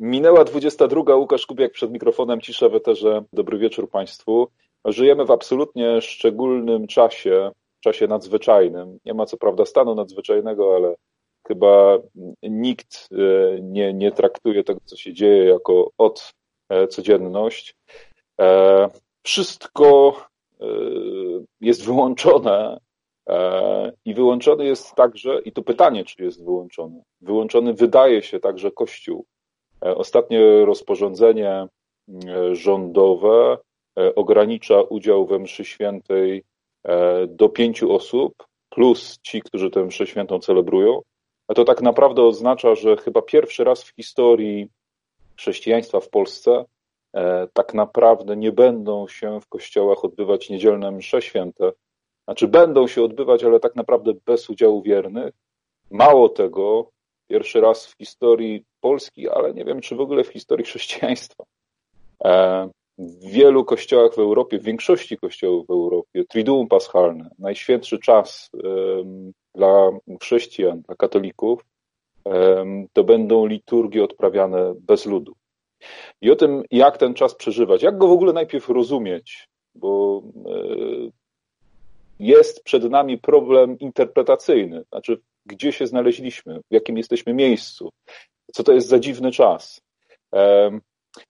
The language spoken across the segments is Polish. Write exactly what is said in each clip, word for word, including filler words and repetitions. Minęła dwudziesta druga, Łukasz Kubiak przed mikrofonem, cisza w eterze. Dobry wieczór Państwu. Żyjemy w absolutnie szczególnym czasie, czasie nadzwyczajnym. Nie ma co prawda stanu nadzwyczajnego, ale chyba nikt nie, nie traktuje tego, co się dzieje, jako odcodzienność. Wszystko jest wyłączone i wyłączony jest także, i to pytanie, czy jest wyłączony. Wyłączony wydaje się także Kościół. Ostatnie rozporządzenie rządowe ogranicza udział we mszy świętej do pięciu osób, plus ci, którzy tę mszę świętą celebrują. A to tak naprawdę oznacza, że chyba pierwszy raz w historii chrześcijaństwa w Polsce tak naprawdę nie będą się w kościołach odbywać niedzielne msze święte. Znaczy będą się odbywać, ale tak naprawdę bez udziału wiernych. Mało tego, pierwszy raz w historii Polski, ale nie wiem, czy w ogóle w historii chrześcijaństwa. W wielu kościołach w Europie, w większości kościołów w Europie, Triduum Paschalne, najświętszy czas dla chrześcijan, dla katolików, to będą liturgie odprawiane bez ludu. I o tym, jak ten czas przeżywać, jak go w ogóle najpierw rozumieć, bo jest przed nami problem interpretacyjny, znaczy gdzie się znaleźliśmy, w jakim jesteśmy miejscu, co to jest za dziwny czas.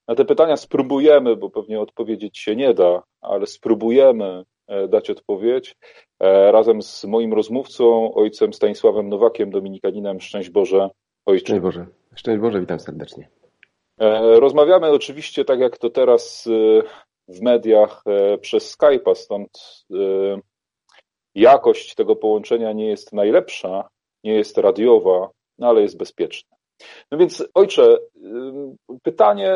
Na te pytania spróbujemy, bo pewnie odpowiedzieć się nie da, ale spróbujemy dać odpowiedź razem z moim rozmówcą, ojcem Stanisławem Nowakiem, dominikaninem. Szczęść Boże, ojcze. Szczęść Boże, Szczęść Boże, witam serdecznie. Rozmawiamy oczywiście, tak jak to teraz w mediach, przez Skype'a, stąd jakość tego połączenia nie jest najlepsza, nie jest radiowa, no ale jest bezpieczna. No więc ojcze, pytanie,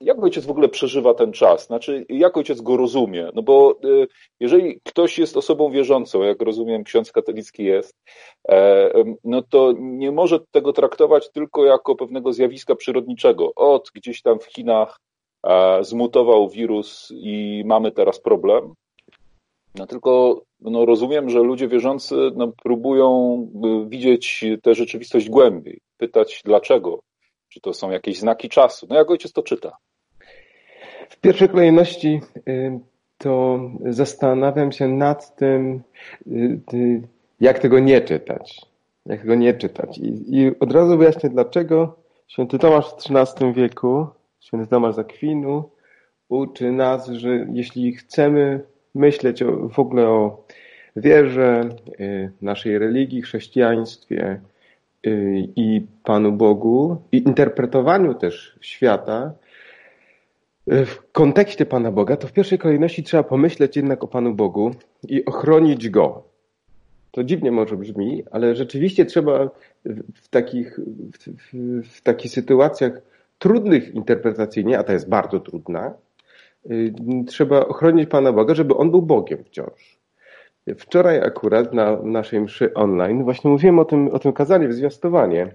jak ojciec w ogóle przeżywa ten czas? Znaczy, jak ojciec go rozumie? No bo jeżeli ktoś jest osobą wierzącą, jak rozumiem ksiądz katolicki jest, no to nie może tego traktować tylko jako pewnego zjawiska przyrodniczego. Od gdzieś tam w Chinach zmutował wirus i mamy teraz problem. No tylko no rozumiem, że ludzie wierzący no, próbują widzieć tę rzeczywistość głębiej, pytać dlaczego, czy to są jakieś znaki czasu. No jak ojciec to czyta? W pierwszej kolejności to zastanawiam się nad tym, jak tego nie czytać. Jak tego nie czytać. I, i od razu wyjaśnię dlaczego. Święty Tomasz w trzynastym wieku, święty Tomasz z Akwinu uczy nas, że jeśli chcemy myśleć o, w ogóle o wierze, y, naszej religii, chrześcijaństwie y, i Panu Bogu i interpretowaniu też świata y, w kontekście Pana Boga, to w pierwszej kolejności trzeba pomyśleć jednak o Panu Bogu i ochronić Go. To dziwnie może brzmi, ale rzeczywiście trzeba w, w takich, w, w, w takich sytuacjach trudnych interpretacyjnie, a ta jest bardzo trudna, trzeba ochronić Pana Boga, żeby On był Bogiem wciąż. Wczoraj akurat na naszej mszy online właśnie mówiłem o tym, o tym kazaniu w zwiastowanie,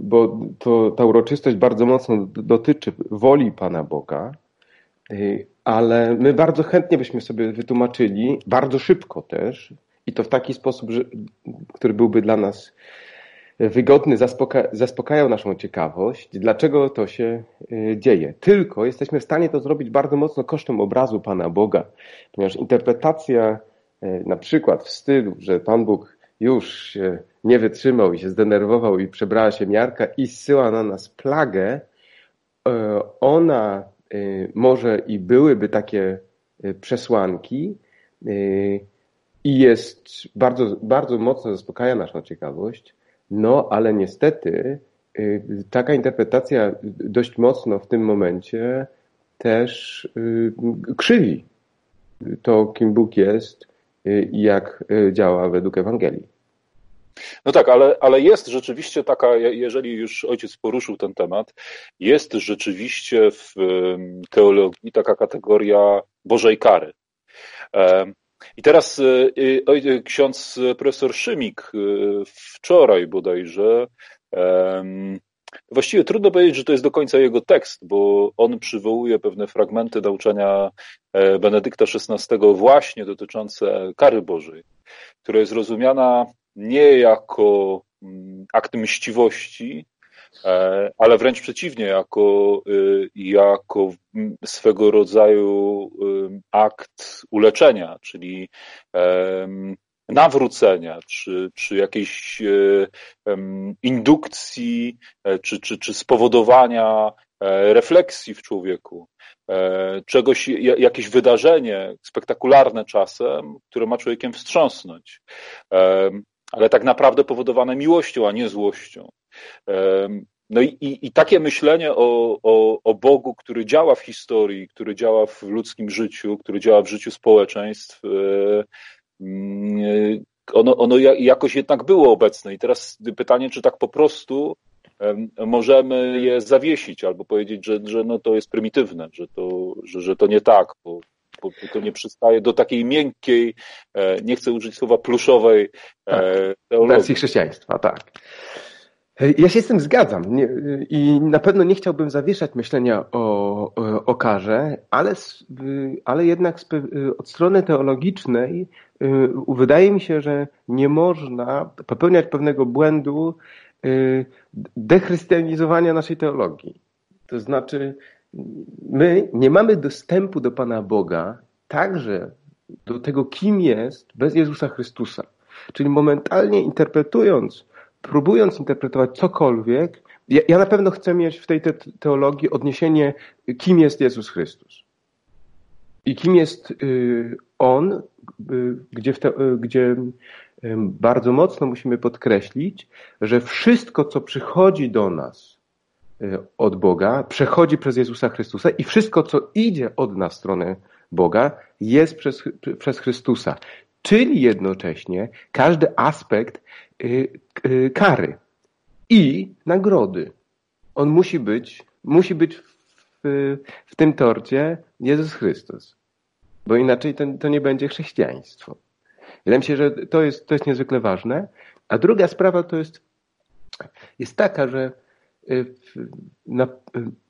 bo to, ta uroczystość bardzo mocno dotyczy woli Pana Boga, ale my bardzo chętnie byśmy sobie wytłumaczyli, bardzo szybko też, i to w taki sposób, że, który byłby dla nas wygodny, zaspoka- zaspokajał naszą ciekawość, dlaczego to się y, dzieje. Tylko jesteśmy w stanie to zrobić bardzo mocno kosztem obrazu Pana Boga, ponieważ interpretacja y, na przykład w stylu, że Pan Bóg już y, nie wytrzymał i się zdenerwował i przebrała się miarka i zsyła na nas plagę, y, ona y, może i byłyby takie y, przesłanki y, i jest bardzo, bardzo mocno zaspokaja naszą ciekawość. No, ale niestety taka interpretacja dość mocno w tym momencie też krzywi to, kim Bóg jest i jak działa według Ewangelii. No tak, ale, ale jest rzeczywiście taka, jeżeli już ojciec poruszył ten temat, jest rzeczywiście w teologii taka kategoria Bożej kary. I teraz ksiądz profesor Szymik wczoraj bodajże, właściwie trudno powiedzieć, że to jest do końca jego tekst, bo on przywołuje pewne fragmenty nauczania Benedykta szesnastego właśnie dotyczące kary Bożej, która jest rozumiana nie jako akt mściwości, ale wręcz przeciwnie, jako, jako swego rodzaju akt uleczenia, czyli nawrócenia, czy, czy jakiejś indukcji, czy, czy, czy spowodowania refleksji w człowieku, czegoś, jakieś wydarzenie spektakularne czasem, które ma człowiekiem wstrząsnąć, ale tak naprawdę powodowane miłością, a nie złością. No i, i, i takie myślenie o, o, o Bogu, który działa w historii, który działa w ludzkim życiu, który działa w życiu społeczeństw, ono, ono jakoś jednak było obecne. I teraz pytanie, czy tak po prostu możemy je zawiesić albo powiedzieć, że, że no to jest prymitywne, że to, że, że to nie tak, bo, bo to nie przystaje do takiej miękkiej, nie chcę użyć słowa pluszowej tak, teologii. Wersji chrześcijaństwa, tak. Ja się z tym zgadzam i na pewno nie chciałbym zawieszać myślenia o, o karze, ale, ale jednak od strony teologicznej wydaje mi się, że nie można popełniać pewnego błędu dechrystianizowania naszej teologii. To znaczy, my nie mamy dostępu do Pana Boga, także do tego, kim jest, bez Jezusa Chrystusa. Czyli momentalnie interpretując, próbując interpretować cokolwiek, ja, ja na pewno chcę mieć w tej te- teologii odniesienie, kim jest Jezus Chrystus. I kim jest y, On, y, gdzie, w te, y, gdzie y, bardzo mocno musimy podkreślić, że wszystko, co przychodzi do nas y, od Boga, przechodzi przez Jezusa Chrystusa i wszystko, co idzie od nas w stronę Boga, jest przez, przez Chrystusa. Czyli jednocześnie każdy aspekt y, y, kary i nagrody. On musi być, musi być w, w, w tym torcie Jezus Chrystus. Bo inaczej to, to nie będzie chrześcijaństwo. Wydaje mi się, że to jest, to jest niezwykle ważne. A druga sprawa to jest, jest taka, że y, na,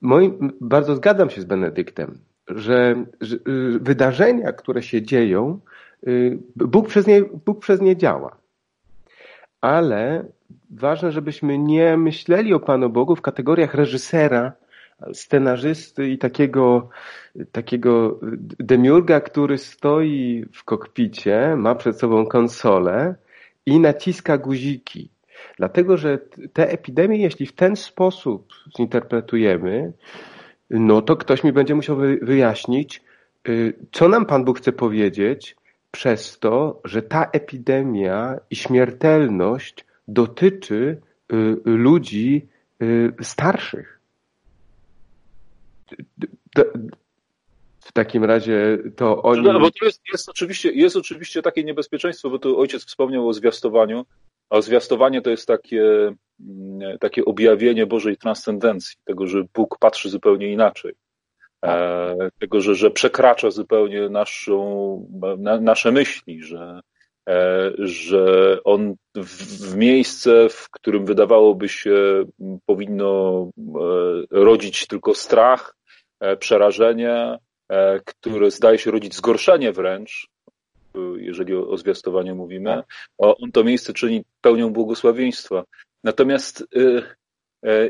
moim, bardzo zgadzam się z Benedyktem, że, że y, wydarzenia, które się dzieją, Bóg przez nie, Bóg przez nie działa. Ale ważne, żebyśmy nie myśleli o Panu Bogu w kategoriach reżysera, scenarzysty i takiego, takiego demiurga, który stoi w kokpicie, ma przed sobą konsolę i naciska guziki. Dlatego, że te epidemie, jeśli w ten sposób zinterpretujemy, no to ktoś mi będzie musiał wyjaśnić, co nam Pan Bóg chce powiedzieć, przez to, że ta epidemia i śmiertelność dotyczy y, ludzi y, starszych. D, d, w takim razie to oni... No, bo to jest, jest, oczywiście, jest oczywiście takie niebezpieczeństwo, bo tu ojciec wspomniał o zwiastowaniu, a zwiastowanie to jest takie, takie objawienie Bożej transcendencji, tego, że Bóg patrzy zupełnie inaczej. Tego, że, że przekracza zupełnie naszą, na, nasze myśli, że, że on w, w miejsce, w którym wydawałoby się powinno rodzić tylko strach, przerażenie, które zdaje się rodzić zgorszenie wręcz, jeżeli o, o zwiastowaniu mówimy, on to miejsce czyni pełnią błogosławieństwa. Natomiast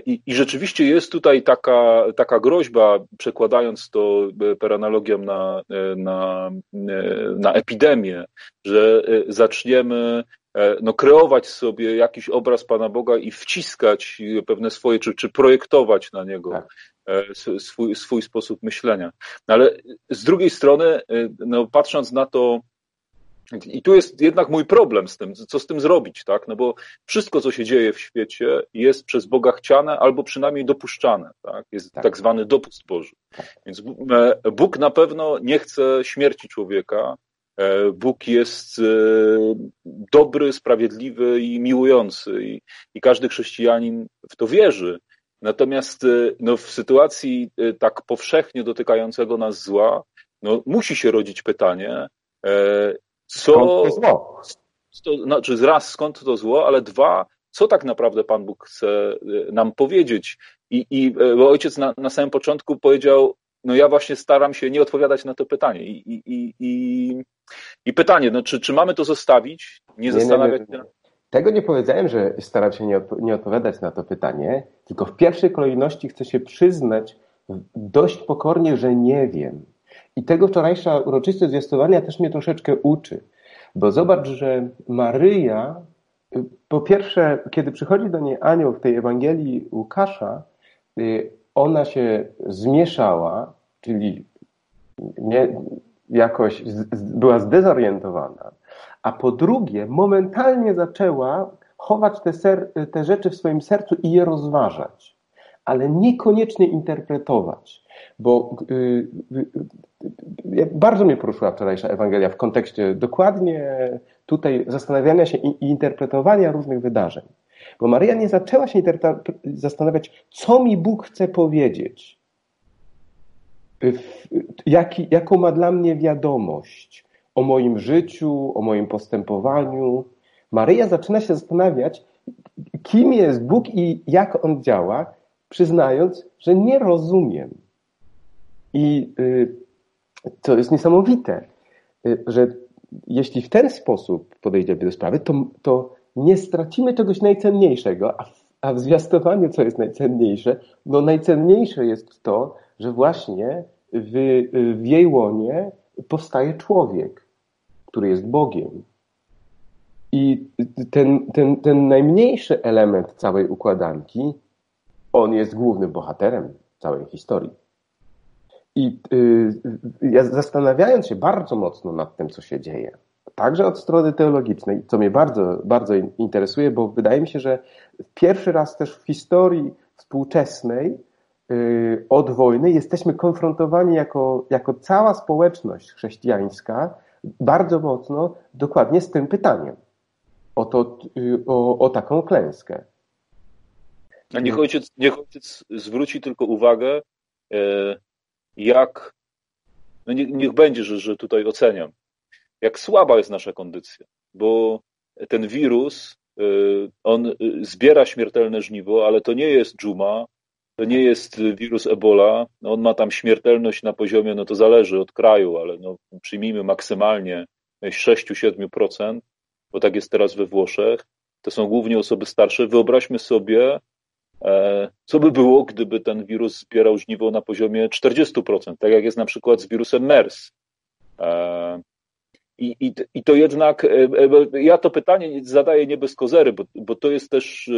I, I rzeczywiście jest tutaj taka, taka groźba, przekładając to per analogiam na, na, na epidemię, że zaczniemy no, kreować sobie jakiś obraz Pana Boga i wciskać pewne swoje, czy, czy projektować na Niego tak. swój, swój sposób myślenia. No, ale z drugiej strony, no, patrząc na to, i tu jest jednak mój problem z tym, co z tym zrobić, tak? No bo wszystko, co się dzieje w świecie, jest przez Boga chciane albo przynajmniej dopuszczane, tak? Jest tak, tak zwany dopust Boży. Więc Bóg na pewno nie chce śmierci człowieka. Bóg jest dobry, sprawiedliwy i miłujący i, i każdy chrześcijanin w to wierzy. Natomiast no, w sytuacji tak powszechnie dotykającego nas zła, no, musi się rodzić pytanie, Co, skąd to zło? To, znaczy raz, skąd to zło, ale dwa, co tak naprawdę Pan Bóg chce nam powiedzieć? I, i bo ojciec na, na samym początku powiedział, no ja właśnie staram się nie odpowiadać na to pytanie. I, i, i, i pytanie, no, czy, czy mamy to zostawić, nie, nie zastanawiać się? Tego nie powiedziałem, że staram się nie, odp nie odpowiadać na to pytanie, tylko w pierwszej kolejności chcę się przyznać dość pokornie, że nie wiem. I tego wczorajsza uroczystość zwiastowania też mnie troszeczkę uczy. Bo zobacz, że Maryja, po pierwsze, kiedy przychodzi do niej anioł w tej Ewangelii Łukasza, ona się zmieszała, czyli nie, jakoś z, była zdezorientowana. A po drugie, momentalnie zaczęła chować te, ser, te rzeczy w swoim sercu i je rozważać. Ale niekoniecznie interpretować. Bo yy, yy, yy, bardzo mnie poruszyła wczorajsza Ewangelia w kontekście dokładnie tutaj zastanawiania się i, i interpretowania różnych wydarzeń. Bo Maryja nie zaczęła się zastanawiać, co mi Bóg chce powiedzieć. Yy, jaki, jaką ma dla mnie wiadomość o moim życiu, o moim postępowaniu. Maryja zaczyna się zastanawiać, kim jest Bóg i jak On działa, przyznając, że nie rozumiem. I co jest niesamowite, że jeśli w ten sposób podejdziemy do sprawy, to, to nie stracimy czegoś najcenniejszego, a w, a w zwiastowaniu, co jest najcenniejsze, no najcenniejsze jest to, że właśnie w, w jej łonie powstaje człowiek, który jest Bogiem. I ten, ten, ten najmniejszy element całej układanki, on jest głównym bohaterem całej historii. I yy, zastanawiając się bardzo mocno nad tym, co się dzieje, także od strony teologicznej, co mnie bardzo, bardzo interesuje, bo wydaje mi się, że pierwszy raz też w historii współczesnej yy, od wojny jesteśmy konfrontowani jako, jako cała społeczność chrześcijańska bardzo mocno dokładnie z tym pytaniem o, to, yy, o, o taką klęskę. A niech ojciec, niech ojciec zwróci tylko uwagę, jak, no niech, niech będzie, że, że tutaj oceniam, jak słaba jest nasza kondycja, bo ten wirus, on zbiera śmiertelne żniwo, ale to nie jest dżuma, to nie jest wirus Ebola, no on ma tam śmiertelność na poziomie, no to zależy od kraju, ale no przyjmijmy maksymalnie sześć do siedmiu procent, bo tak jest teraz we Włoszech, to są głównie osoby starsze. Wyobraźmy sobie, co by było, gdyby ten wirus zbierał żniwo na poziomie czterdziestu procent, tak jak jest na przykład z wirusem MERS. I, i, i to jednak, ja to pytanie zadaję nie bez kozery, bo, bo to jest też,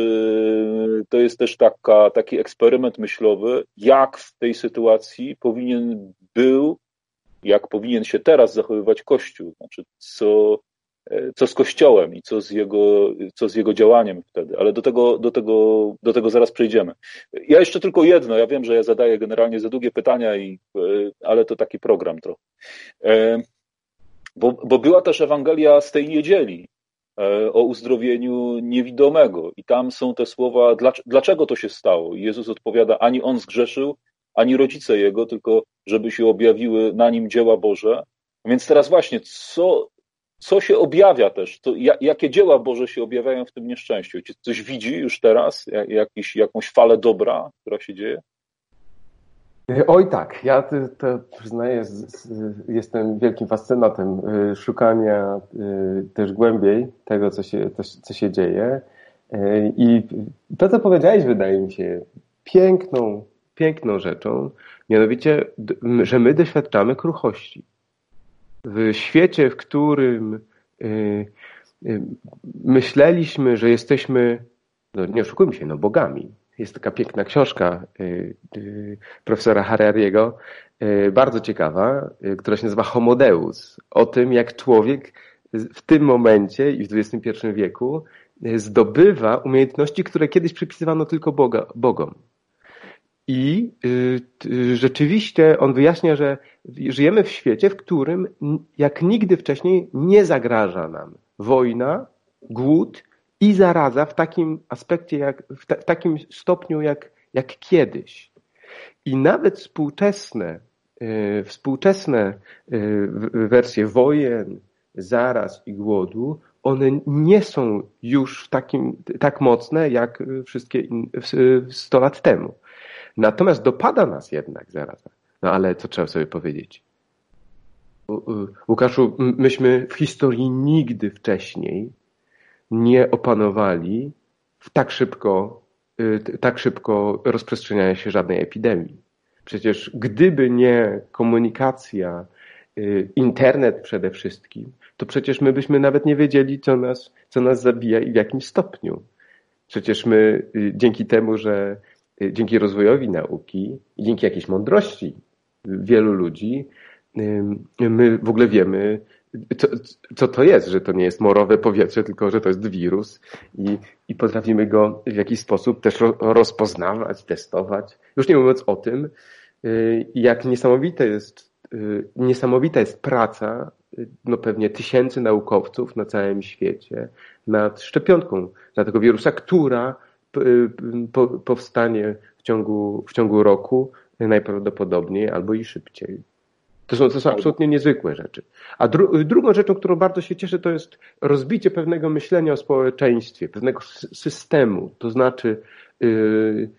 to jest też taka, taki eksperyment myślowy, jak w tej sytuacji powinien był, jak powinien się teraz zachowywać Kościół, znaczy co... co z Kościołem i co z jego, co z jego działaniem wtedy, ale do tego, do tego, do tego zaraz przejdziemy. Ja jeszcze tylko jedno, ja wiem, że ja zadaję generalnie za długie pytania, i, ale to taki program trochę. Bo, bo była też Ewangelia z tej niedzieli o uzdrowieniu niewidomego i tam są te słowa, dlaczego to się stało? Jezus odpowiada, ani on zgrzeszył, ani rodzice jego, tylko żeby się objawiły na nim dzieła Boże. Więc teraz właśnie, co Co się objawia też? To jakie dzieła Boże się objawiają w tym nieszczęściu? Czy coś widzi już teraz? Jakiś, jakąś falę dobra, która się dzieje? Oj tak, ja to, to przyznaję, jestem wielkim fascynatem szukania też głębiej tego, co się, to, co się dzieje. I to, co powiedziałeś, wydaje mi się piękną, piękną rzeczą, mianowicie, że my doświadczamy kruchości. W świecie, w którym y, y, myśleliśmy, że jesteśmy, no nie oszukujmy się, no bogami. Jest taka piękna książka y, y, profesora Harariego, y, bardzo ciekawa, y, która się nazywa Homodeus, o tym, jak człowiek w tym momencie i w dwudziestym pierwszym wieku y, zdobywa umiejętności, które kiedyś przypisywano tylko Boga, Bogom. I rzeczywiście on wyjaśnia, że żyjemy w świecie, w którym jak nigdy wcześniej nie zagraża nam wojna, głód i zaraza w takim aspekcie, jak, w, ta, w takim stopniu jak, jak kiedyś. I nawet współczesne, yy, współczesne yy, wersje wojen, zaraz i głodu, one nie są już w takim, tak mocne jak wszystkie in, sto lat temu. Natomiast dopada nas jednak zaraza. No ale co trzeba sobie powiedzieć? Łukaszu, myśmy w historii nigdy wcześniej nie opanowali w tak szybko, tak szybko rozprzestrzeniania się żadnej epidemii. Przecież gdyby nie komunikacja, internet przede wszystkim, to przecież my byśmy nawet nie wiedzieli, co nas, co nas zabija i w jakim stopniu. Przecież my dzięki temu, że dzięki rozwojowi nauki i dzięki jakiejś mądrości wielu ludzi, my w ogóle wiemy, co, co to jest, że to nie jest morowe powietrze, tylko że to jest wirus i, i potrafimy go w jakiś sposób też rozpoznawać, testować. Już nie mówiąc o tym, jak niesamowite jest, niesamowita jest praca no pewnie tysięcy naukowców na całym świecie nad szczepionką na tego wirusa, która po, powstanie w ciągu, w ciągu roku najprawdopodobniej albo i szybciej. To są, to są absolutnie niezwykłe rzeczy. A dru, drugą rzeczą, którą bardzo się cieszę, to jest rozbicie pewnego myślenia o społeczeństwie, pewnego systemu. To znaczy yy,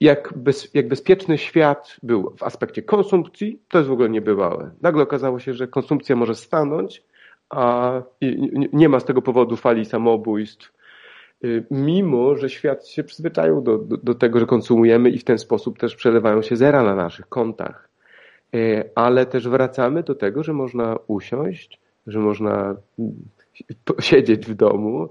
jak, bez, jak bezpieczny świat był w aspekcie konsumpcji, to jest w ogóle niebywałe. Nagle okazało się, że konsumpcja może stanąć, a nie ma z tego powodu fali samobójstw, mimo że świat się przyzwyczaił do, do, do tego, że konsumujemy i w ten sposób też przelewają się zera na naszych kontach. Ale też wracamy do tego, że można usiąść, że można siedzieć w domu,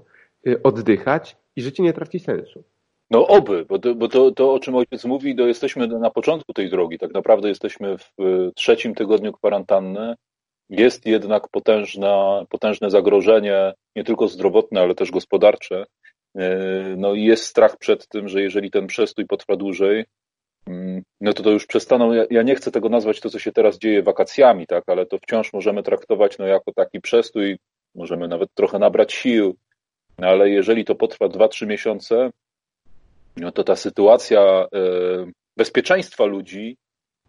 oddychać i życie nie traci sensu. No oby, bo, to, bo to, to, o czym ojciec mówi, to jesteśmy na początku tej drogi. Tak naprawdę jesteśmy w trzecim tygodniu kwarantanny. Jest jednak potężna, potężne zagrożenie, nie tylko zdrowotne, ale też gospodarcze. No i jest strach przed tym, że jeżeli ten przestój potrwa dłużej, no to to już przestaną, ja, ja nie chcę tego nazwać to, co się teraz dzieje wakacjami, tak, ale to wciąż możemy traktować no, jako taki przestój, możemy nawet trochę nabrać sił, no, ale jeżeli to potrwa dwa trzy miesiące, no to ta sytuacja e, bezpieczeństwa ludzi,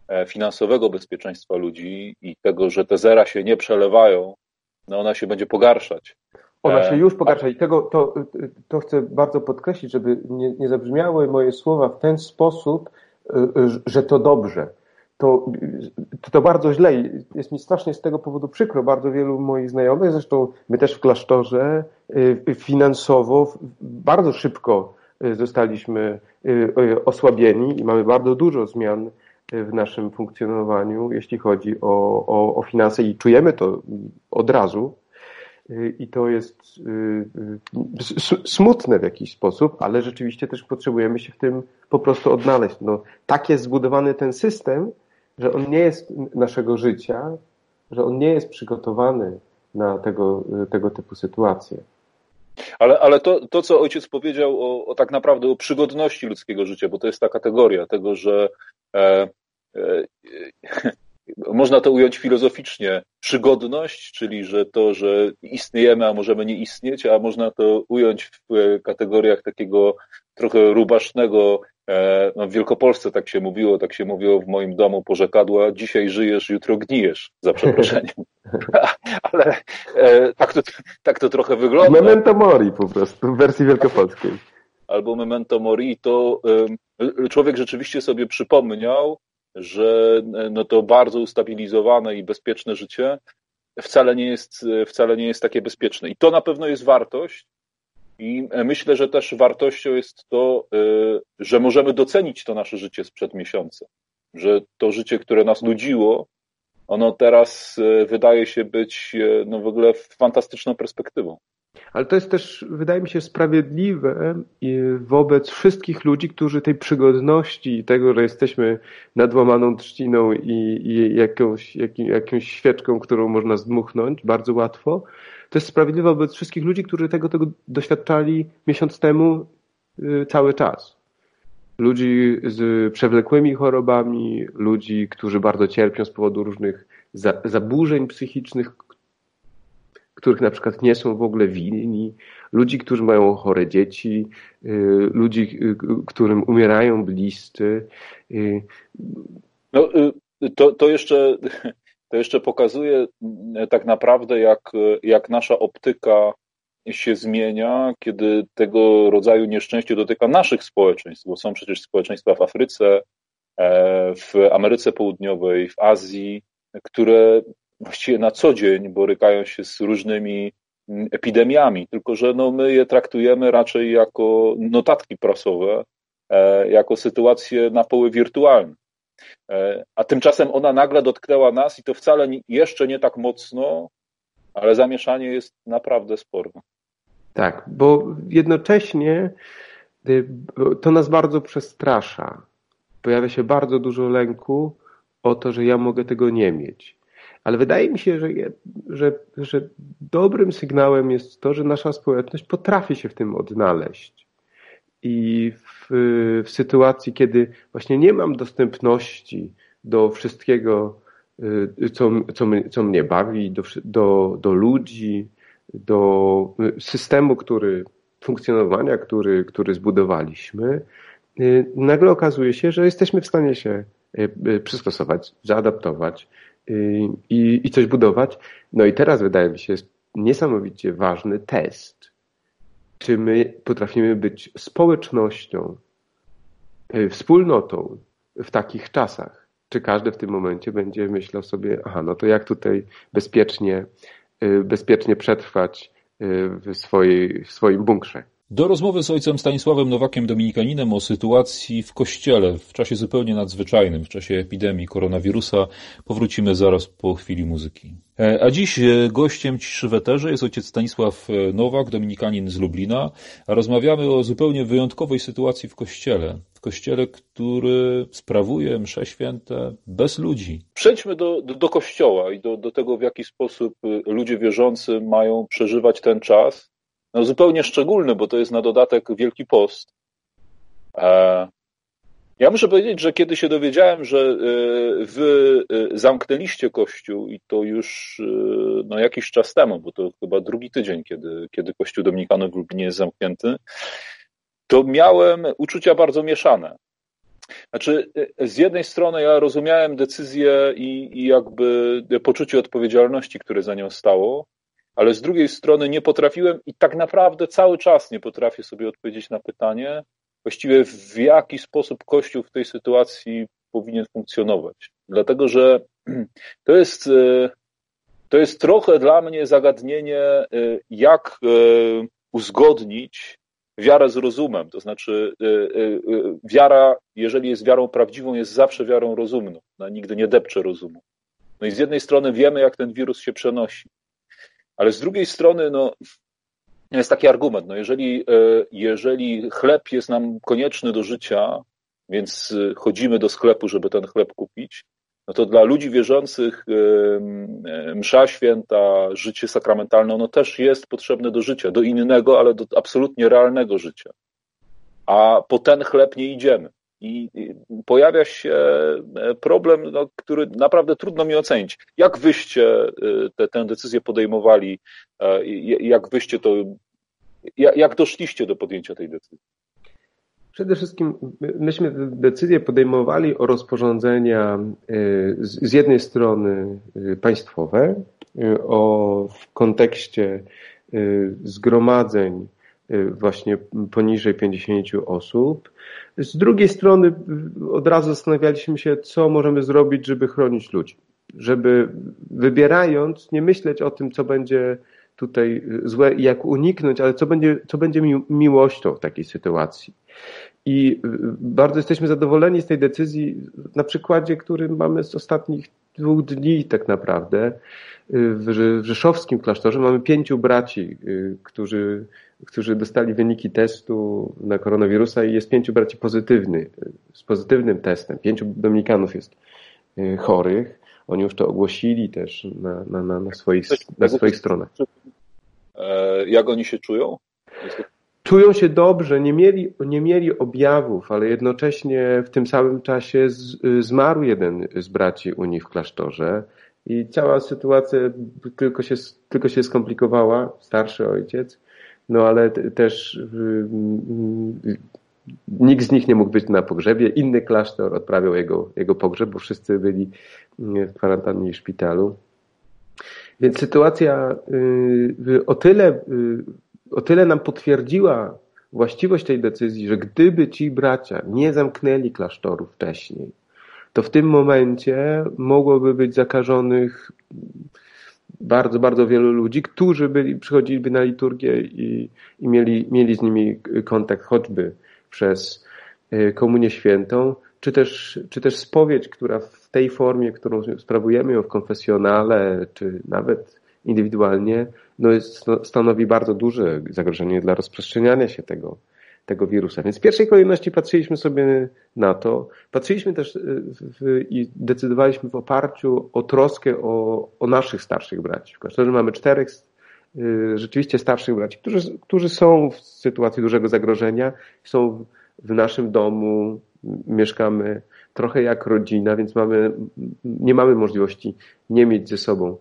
e, finansowego bezpieczeństwa ludzi i tego, że te zera się nie przelewają, no ona się będzie pogarszać. Ona się już pogarsza i tego, to, to chcę bardzo podkreślić, żeby nie, nie zabrzmiały moje słowa w ten sposób, że to dobrze. To, to bardzo źle i jest mi strasznie z tego powodu przykro. Bardzo wielu moich znajomych, zresztą my też w klasztorze finansowo bardzo szybko zostaliśmy osłabieni i mamy bardzo dużo zmian w naszym funkcjonowaniu, jeśli chodzi o, o, o finanse i czujemy to od razu. I to jest smutne w jakiś sposób, ale rzeczywiście też potrzebujemy się w tym po prostu odnaleźć. No, tak jest zbudowany ten system, że on nie jest naszego życia, że on nie jest przygotowany na tego, tego typu sytuacje. Ale, ale to, to, co ojciec powiedział o, o tak naprawdę o przygodności ludzkiego życia, bo to jest ta kategoria tego, że e, e, e, można to ująć filozoficznie. Przygodność, czyli że to, że istniejemy, a możemy nie istnieć, a można to ująć w kategoriach takiego trochę rubasznego. No w Wielkopolsce tak się mówiło, tak się mówiło w moim domu porzekadła. Dzisiaj żyjesz, jutro gnijesz, za przeproszeniem. Ale tak to, tak to trochę wygląda. Memento mori po prostu, w wersji wielkopolskiej. Albo memento mori, to człowiek rzeczywiście sobie przypomniał, że no to bardzo ustabilizowane i bezpieczne życie wcale nie jest, wcale nie jest takie bezpieczne. I to na pewno jest wartość i myślę, że też wartością jest to, że możemy docenić to nasze życie sprzed miesiąca, że to życie, które nas nudziło, ono teraz wydaje się być no w ogóle fantastyczną perspektywą. Ale to jest też, wydaje mi się, sprawiedliwe wobec wszystkich ludzi, którzy tej przygodności i tego, że jesteśmy nad łamaną trzciną i, i jakąś, jakim, jakąś świeczką, którą można zdmuchnąć bardzo łatwo, to jest sprawiedliwe wobec wszystkich ludzi, którzy tego, tego doświadczali miesiąc temu yy, cały czas. Ludzi z przewlekłymi chorobami, ludzi, którzy bardzo cierpią z powodu różnych za, zaburzeń psychicznych, których na przykład nie są w ogóle winni, ludzi, którzy mają chore dzieci, yy, ludzi, yy, którym umierają bliscy. Yy. No, yy, to, to, jeszcze, to jeszcze pokazuje tak naprawdę, jak, jak nasza optyka się zmienia, kiedy tego rodzaju nieszczęście dotyka naszych społeczeństw, bo są przecież społeczeństwa w Afryce, w Ameryce Południowej, w Azji, które właściwie na co dzień borykają się z różnymi epidemiami, tylko że no, my je traktujemy raczej jako notatki prasowe, jako sytuację na poły wirtualne. A tymczasem ona nagle dotknęła nas i to wcale jeszcze nie tak mocno, ale zamieszanie jest naprawdę spore. Tak, bo jednocześnie to nas bardzo przestrasza. Pojawia się bardzo dużo lęku o to, że ja mogę tego nie mieć. Ale wydaje mi się, że, że, że dobrym sygnałem jest to, że nasza społeczność potrafi się w tym odnaleźć. I w, w sytuacji, kiedy właśnie nie mam dostępności do wszystkiego, co, co, co mnie bawi, do, do, do ludzi, do systemu, który funkcjonowania, który, który zbudowaliśmy, nagle okazuje się, że jesteśmy w stanie się przystosować, zaadaptować i, i coś budować. No i teraz wydaje mi się, jest niesamowicie ważny test, czy my potrafimy być społecznością, wspólnotą w takich czasach. Czy każdy w tym momencie będzie myślał sobie, aha, no to jak tutaj bezpiecznie, bezpiecznie przetrwać w, swojej, w swoim bunkrze. Do rozmowy z ojcem Stanisławem Nowakiem, dominikaninem, o sytuacji w Kościele w czasie zupełnie nadzwyczajnym, w czasie epidemii koronawirusa, powrócimy zaraz po chwili muzyki. A dziś gościem Ciszy w Eterze jest ojciec Stanisław Nowak, dominikanin z Lublina. Rozmawiamy o zupełnie wyjątkowej sytuacji w Kościele. W Kościele, który sprawuje msze święte bez ludzi. Przejdźmy do, do, do Kościoła i do, do tego, w jaki sposób ludzie wierzący mają przeżywać ten czas. No zupełnie szczególny, bo to jest na dodatek Wielki Post. Ja muszę powiedzieć, że kiedy się dowiedziałem, że wy zamknęliście Kościół i to już no, jakiś czas temu, bo to chyba drugi tydzień, kiedy, kiedy Kościół dominikanów w Lublinie jest zamknięty, to miałem uczucia bardzo mieszane. Znaczy, z jednej strony ja rozumiałem decyzję i, i jakby poczucie odpowiedzialności, które za nią stało, ale z drugiej strony nie potrafiłem i tak naprawdę cały czas nie potrafię sobie odpowiedzieć na pytanie, właściwie w jaki sposób Kościół w tej sytuacji powinien funkcjonować. Dlatego, że to jest, to jest trochę dla mnie zagadnienie, jak uzgodnić wiarę z rozumem. To znaczy wiara, jeżeli jest wiarą prawdziwą, jest zawsze wiarą rozumną. Ona nigdy nie depcze rozumu. No i z jednej strony wiemy, jak ten wirus się przenosi. Ale z drugiej strony no, jest taki argument, no jeżeli, jeżeli chleb jest nam konieczny do życia, więc chodzimy do sklepu, żeby ten chleb kupić, no to dla ludzi wierzących msza święta, życie sakramentalne, ono też jest potrzebne do życia, do innego, ale do absolutnie realnego życia. A po ten chleb nie idziemy. I pojawia się problem, no, który naprawdę trudno mi ocenić. Jak wyście te, tę decyzję podejmowali? Jak wyście to, jak doszliście do podjęcia tej decyzji? Przede wszystkim myśmy decyzję podejmowali o rozporządzenia z jednej strony państwowe, o w kontekście zgromadzeń właśnie poniżej pięćdziesięciu osób. Z drugiej strony od razu zastanawialiśmy się, co możemy zrobić, żeby chronić ludzi. Żeby wybierając, nie myśleć o tym, co będzie tutaj złe i jak uniknąć, ale co będzie, co będzie miłością w takiej sytuacji. I bardzo jesteśmy zadowoleni z tej decyzji, na przykładzie, który mamy z ostatnich dwóch dni tak naprawdę. W rzeszowskim klasztorze mamy pięciu braci, którzy, którzy dostali wyniki testu na koronawirusa i jest pięciu braci pozytywny, z pozytywnym testem. Pięciu dominikanów jest chorych. Oni już to ogłosili też na, na, na, na swoich, na swoich stronach. Jak oni się czują? Czują się dobrze, nie mieli, nie mieli objawów, ale jednocześnie w tym samym czasie z, zmarł jeden z braci u nich w klasztorze i cała sytuacja tylko się, tylko się skomplikowała, starszy ojciec, no ale t, też yy, nikt z nich nie mógł być na pogrzebie, inny klasztor odprawiał jego, jego pogrzeb, bo wszyscy byli w kwarantannie i szpitalu. Więc sytuacja yy, o tyle... Yy, O tyle nam potwierdziła właściwość tej decyzji, że gdyby ci bracia nie zamknęli klasztoru wcześniej, to w tym momencie mogłoby być zakażonych bardzo, bardzo wielu ludzi, którzy byli, przychodziliby na liturgię i, i mieli, mieli z nimi kontakt choćby przez Komunię Świętą, czy też, czy też spowiedź, która w tej formie, którą sprawujemy ją w konfesjonale, czy nawet indywidualnie, no jest, stanowi bardzo duże zagrożenie dla rozprzestrzeniania się tego, tego wirusa. Więc w pierwszej kolejności patrzyliśmy sobie na to. Patrzyliśmy też w, i decydowaliśmy w oparciu o troskę o, o naszych starszych braci. W klasztorze mamy czterech rzeczywiście starszych braci, którzy, którzy są w sytuacji dużego zagrożenia, są w naszym domu, mieszkamy trochę jak rodzina, więc mamy, nie mamy możliwości nie mieć ze sobą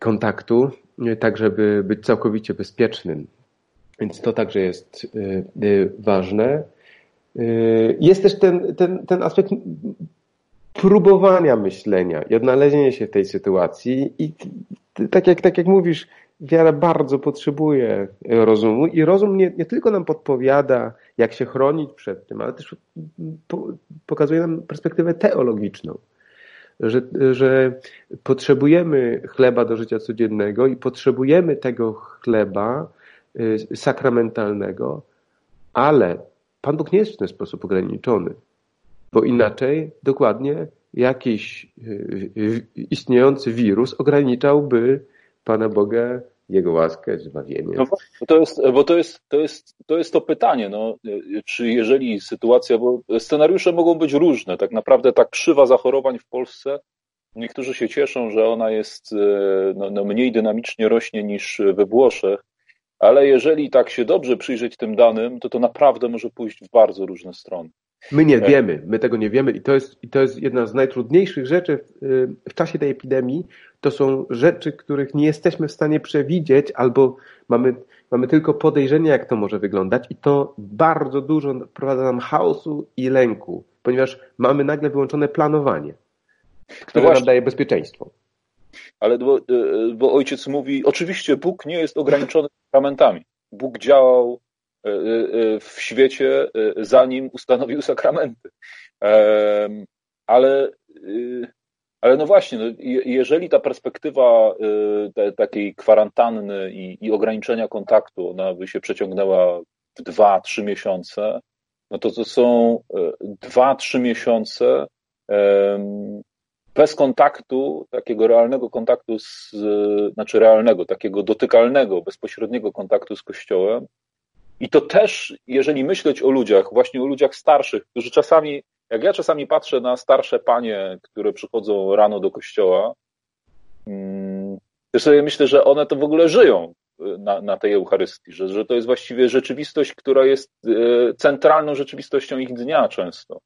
kontaktu, tak żeby być całkowicie bezpiecznym. Więc to także jest ważne. Jest też ten, ten, ten aspekt próbowania myślenia i odnalezienia się w tej sytuacji i tak jak, tak jak mówisz, wiara bardzo potrzebuje rozumu i rozum nie, nie tylko nam podpowiada, jak się chronić przed tym, ale też pokazuje nam perspektywę teologiczną, że, że potrzebujemy chleba do życia codziennego i potrzebujemy tego chleba sakramentalnego, ale Pan Bóg nie jest w ten sposób ograniczony, bo inaczej dokładnie jakiś istniejący wirus ograniczałby Pana Boga, Jego łaskę, zbawienie. No, to jest, bo to jest, to jest, to jest to pytanie, no, czy jeżeli sytuacja, bo scenariusze mogą być różne, tak naprawdę ta krzywa zachorowań w Polsce, niektórzy się cieszą, że ona jest, no, no mniej dynamicznie rośnie niż we Włoszech, ale jeżeli tak się dobrze przyjrzeć tym danym, to to naprawdę może pójść w bardzo różne strony. My nie wiemy, my tego nie wiemy i to jest, i to jest jedna z najtrudniejszych rzeczy w, w czasie tej epidemii. To są rzeczy, których nie jesteśmy w stanie przewidzieć albo mamy, mamy tylko podejrzenie, jak to może wyglądać i to bardzo dużo wprowadza nam chaosu i lęku, ponieważ mamy nagle wyłączone planowanie, które nam daje bezpieczeństwo. Ale bo, bo ojciec mówi, oczywiście Bóg nie jest ograniczony sakramentami. Bóg działał w świecie, zanim ustanowił sakramenty. Ale, ale no właśnie, no jeżeli ta perspektywa takiej kwarantanny i, i ograniczenia kontaktu, ona by się przeciągnęła w dwa, trzy miesiące, no to to są dwa, trzy miesiące bez kontaktu, takiego realnego kontaktu, z, znaczy realnego, takiego dotykalnego, bezpośredniego kontaktu z Kościołem. I to też, jeżeli myśleć o ludziach, właśnie o ludziach starszych, którzy czasami, jak ja czasami patrzę na starsze panie, które przychodzą rano do kościoła, to sobie myślę, że one to w ogóle żyją na, na tej Eucharystii, że, że to jest właściwie rzeczywistość, która jest centralną rzeczywistością ich dnia często.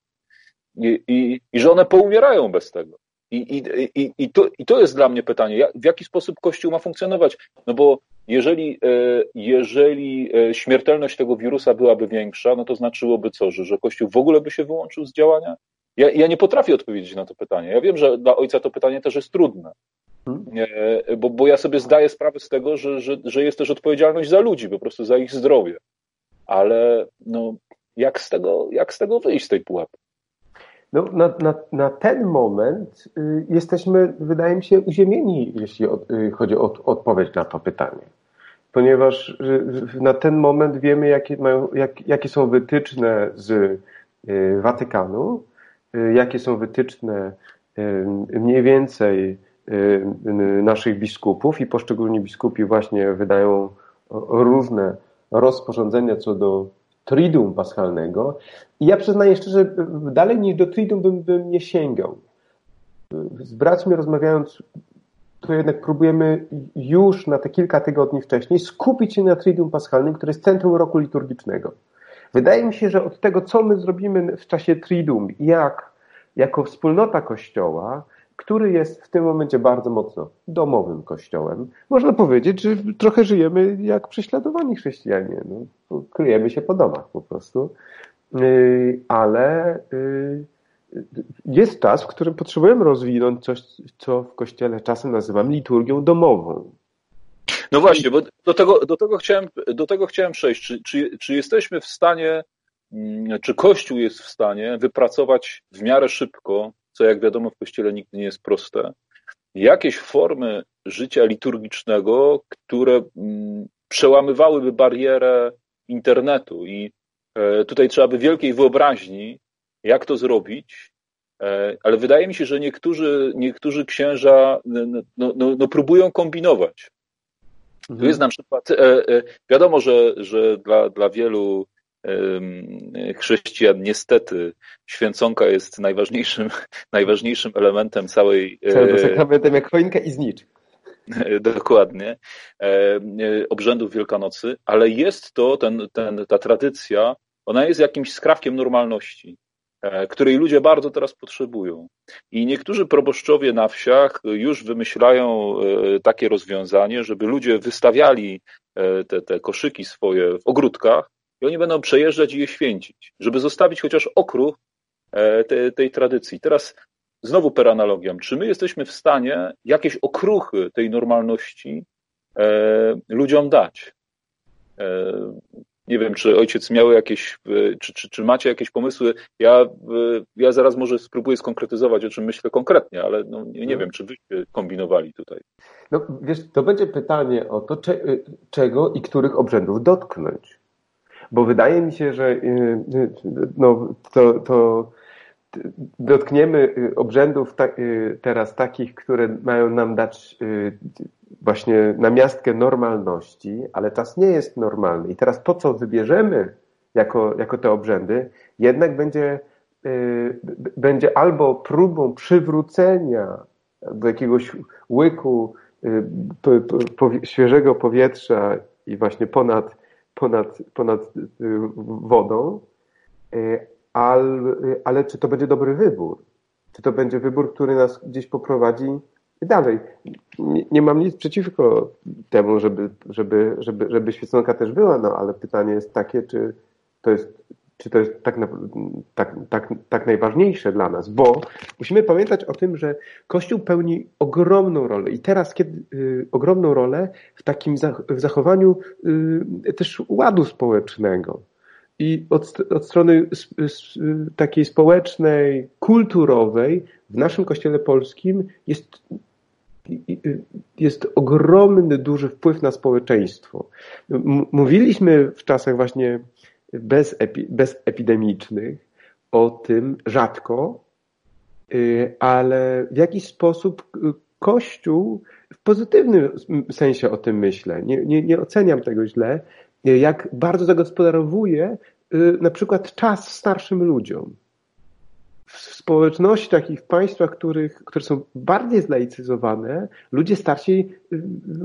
I, i, i że one poumierają bez tego. I, i, i, i, to, i to jest dla mnie pytanie, w jaki sposób Kościół ma funkcjonować? No bo Jeżeli, jeżeli śmiertelność tego wirusa byłaby większa, no to znaczyłoby co, że, że Kościół w ogóle by się wyłączył z działania? Ja, ja nie potrafię odpowiedzieć na to pytanie. Ja wiem, że dla ojca to pytanie też jest trudne, bo, bo ja sobie zdaję sprawę z tego, że, że, że jest też odpowiedzialność za ludzi, po prostu za ich zdrowie. Ale no, jak z tego, jak z tego wyjść z tej pułapy? No, na, na, na ten moment y, jesteśmy, wydaje mi się, uziemieni, jeśli od, y, chodzi o od, odpowiedź na to pytanie. Ponieważ y, na ten moment wiemy, jakie, mają, jak, jakie są wytyczne z y, Watykanu, y, jakie są wytyczne y, mniej więcej y, y, naszych biskupów i poszczególni biskupi właśnie wydają różne rozporządzenia co do Triduum Paschalnego. I ja przyznaję szczerze, dalej niż do Triduum bym, bym nie sięgał. Z braćmi rozmawiając, to jednak próbujemy już na te kilka tygodni wcześniej skupić się na Triduum Paschalnym, które jest centrum roku liturgicznego. Wydaje mi się, że od tego, co my zrobimy w czasie Triduum, jak jako wspólnota Kościoła, który jest w tym momencie bardzo mocno domowym kościołem. Można powiedzieć, że trochę żyjemy jak prześladowani chrześcijanie. No, kryjemy się po domach po prostu. Ale jest czas, w którym potrzebujemy rozwinąć coś, co w kościele czasem nazywam liturgią domową. No właśnie, bo do tego, do tego, chciałem, do tego chciałem przejść. Czy, czy, czy jesteśmy w stanie, czy Kościół jest w stanie wypracować w miarę szybko, co jak wiadomo w Kościele nigdy nie jest proste, jakieś formy życia liturgicznego, które przełamywałyby barierę internetu. I tutaj trzeba by wielkiej wyobraźni, jak to zrobić, ale wydaje mi się, że niektórzy, niektórzy księża no, no, no próbują kombinować. Mhm. Tu jest na przykład, wiadomo, że, że dla, dla wielu chrześcijan niestety święconka jest najważniejszym, najważniejszym elementem całej... Całego sakramentem jak choinka i znicz. Dokładnie. Obrzędów Wielkanocy, ale jest to, ten, ten, ta tradycja, ona jest jakimś skrawkiem normalności, której ludzie bardzo teraz potrzebują. I niektórzy proboszczowie na wsiach już wymyślają takie rozwiązanie, żeby ludzie wystawiali te, te koszyki swoje w ogródkach i oni będą przejeżdżać i je święcić, żeby zostawić chociaż okruch tej, tej tradycji. Teraz znowu per analogiam, czy my jesteśmy w stanie jakieś okruchy tej normalności ludziom dać? Nie wiem, czy ojciec miał jakieś, czy, czy, czy macie jakieś pomysły? Ja, ja zaraz może spróbuję skonkretyzować, o czym myślę konkretnie, ale no, nie, nie wiem, czy byście kombinowali tutaj. No wiesz, to będzie pytanie o to, cze, czego i których obrzędów dotknąć. Bo wydaje mi się, że no, to, to dotkniemy obrzędów ta, teraz takich, które mają nam dać właśnie namiastkę normalności, ale czas nie jest normalny. I teraz to, co wybierzemy jako, jako te obrzędy, jednak będzie, będzie albo próbą przywrócenia do jakiegoś łyku świeżego powietrza i właśnie ponad Ponad, ponad wodą, ale, ale czy to będzie dobry wybór? Czy to będzie wybór, który nas gdzieś poprowadzi dalej? Nie, nie mam nic przeciwko temu, żeby, żeby, żeby, żeby świeconka też była, no ale pytanie jest takie, czy to jest, czy to jest tak, tak, tak, tak najważniejsze dla nas, bo musimy pamiętać o tym, że Kościół pełni ogromną rolę i teraz kiedy, y, ogromną rolę w takim zach- w zachowaniu y, też ładu społecznego i od, od strony s, s, takiej społecznej, kulturowej w naszym Kościele polskim jest, jest ogromny, duży wpływ na społeczeństwo. M- mówiliśmy w czasach właśnie Bez, epi, bez epidemicznych o tym rzadko, ale w jakiś sposób Kościół w pozytywnym sensie o tym myślę. Nie, nie, nie oceniam tego źle, jak bardzo zagospodarowuje na przykład czas starszym ludziom. W społecznościach i w państwach, których, które są bardziej zlaicyzowane, ludzie starsi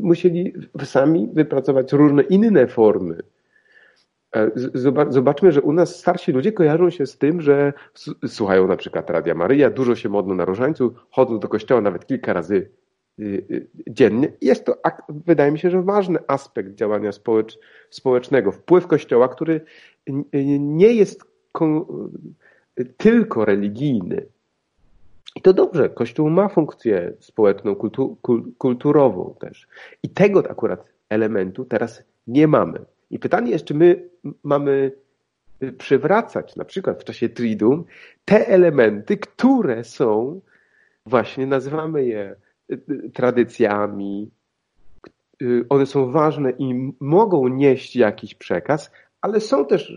musieli sami wypracować różne inne formy. Zobaczmy, że u nas starsi ludzie kojarzą się z tym, że słuchają na przykład Radia Maryja, dużo się modlą na różańcu, chodzą do kościoła nawet kilka razy dziennie. Jest to, wydaje mi się, że ważny aspekt działania społecz- społecznego, wpływ kościoła, który nie jest kon- tylko religijny. I to dobrze, kościół ma funkcję społeczną, kultu- kulturową też. I tego akurat elementu teraz nie mamy. I pytanie jest, czy my mamy przywracać na przykład w czasie Triduum te elementy, które są, właśnie nazywamy je tradycjami, one są ważne i mogą nieść jakiś przekaz, ale są też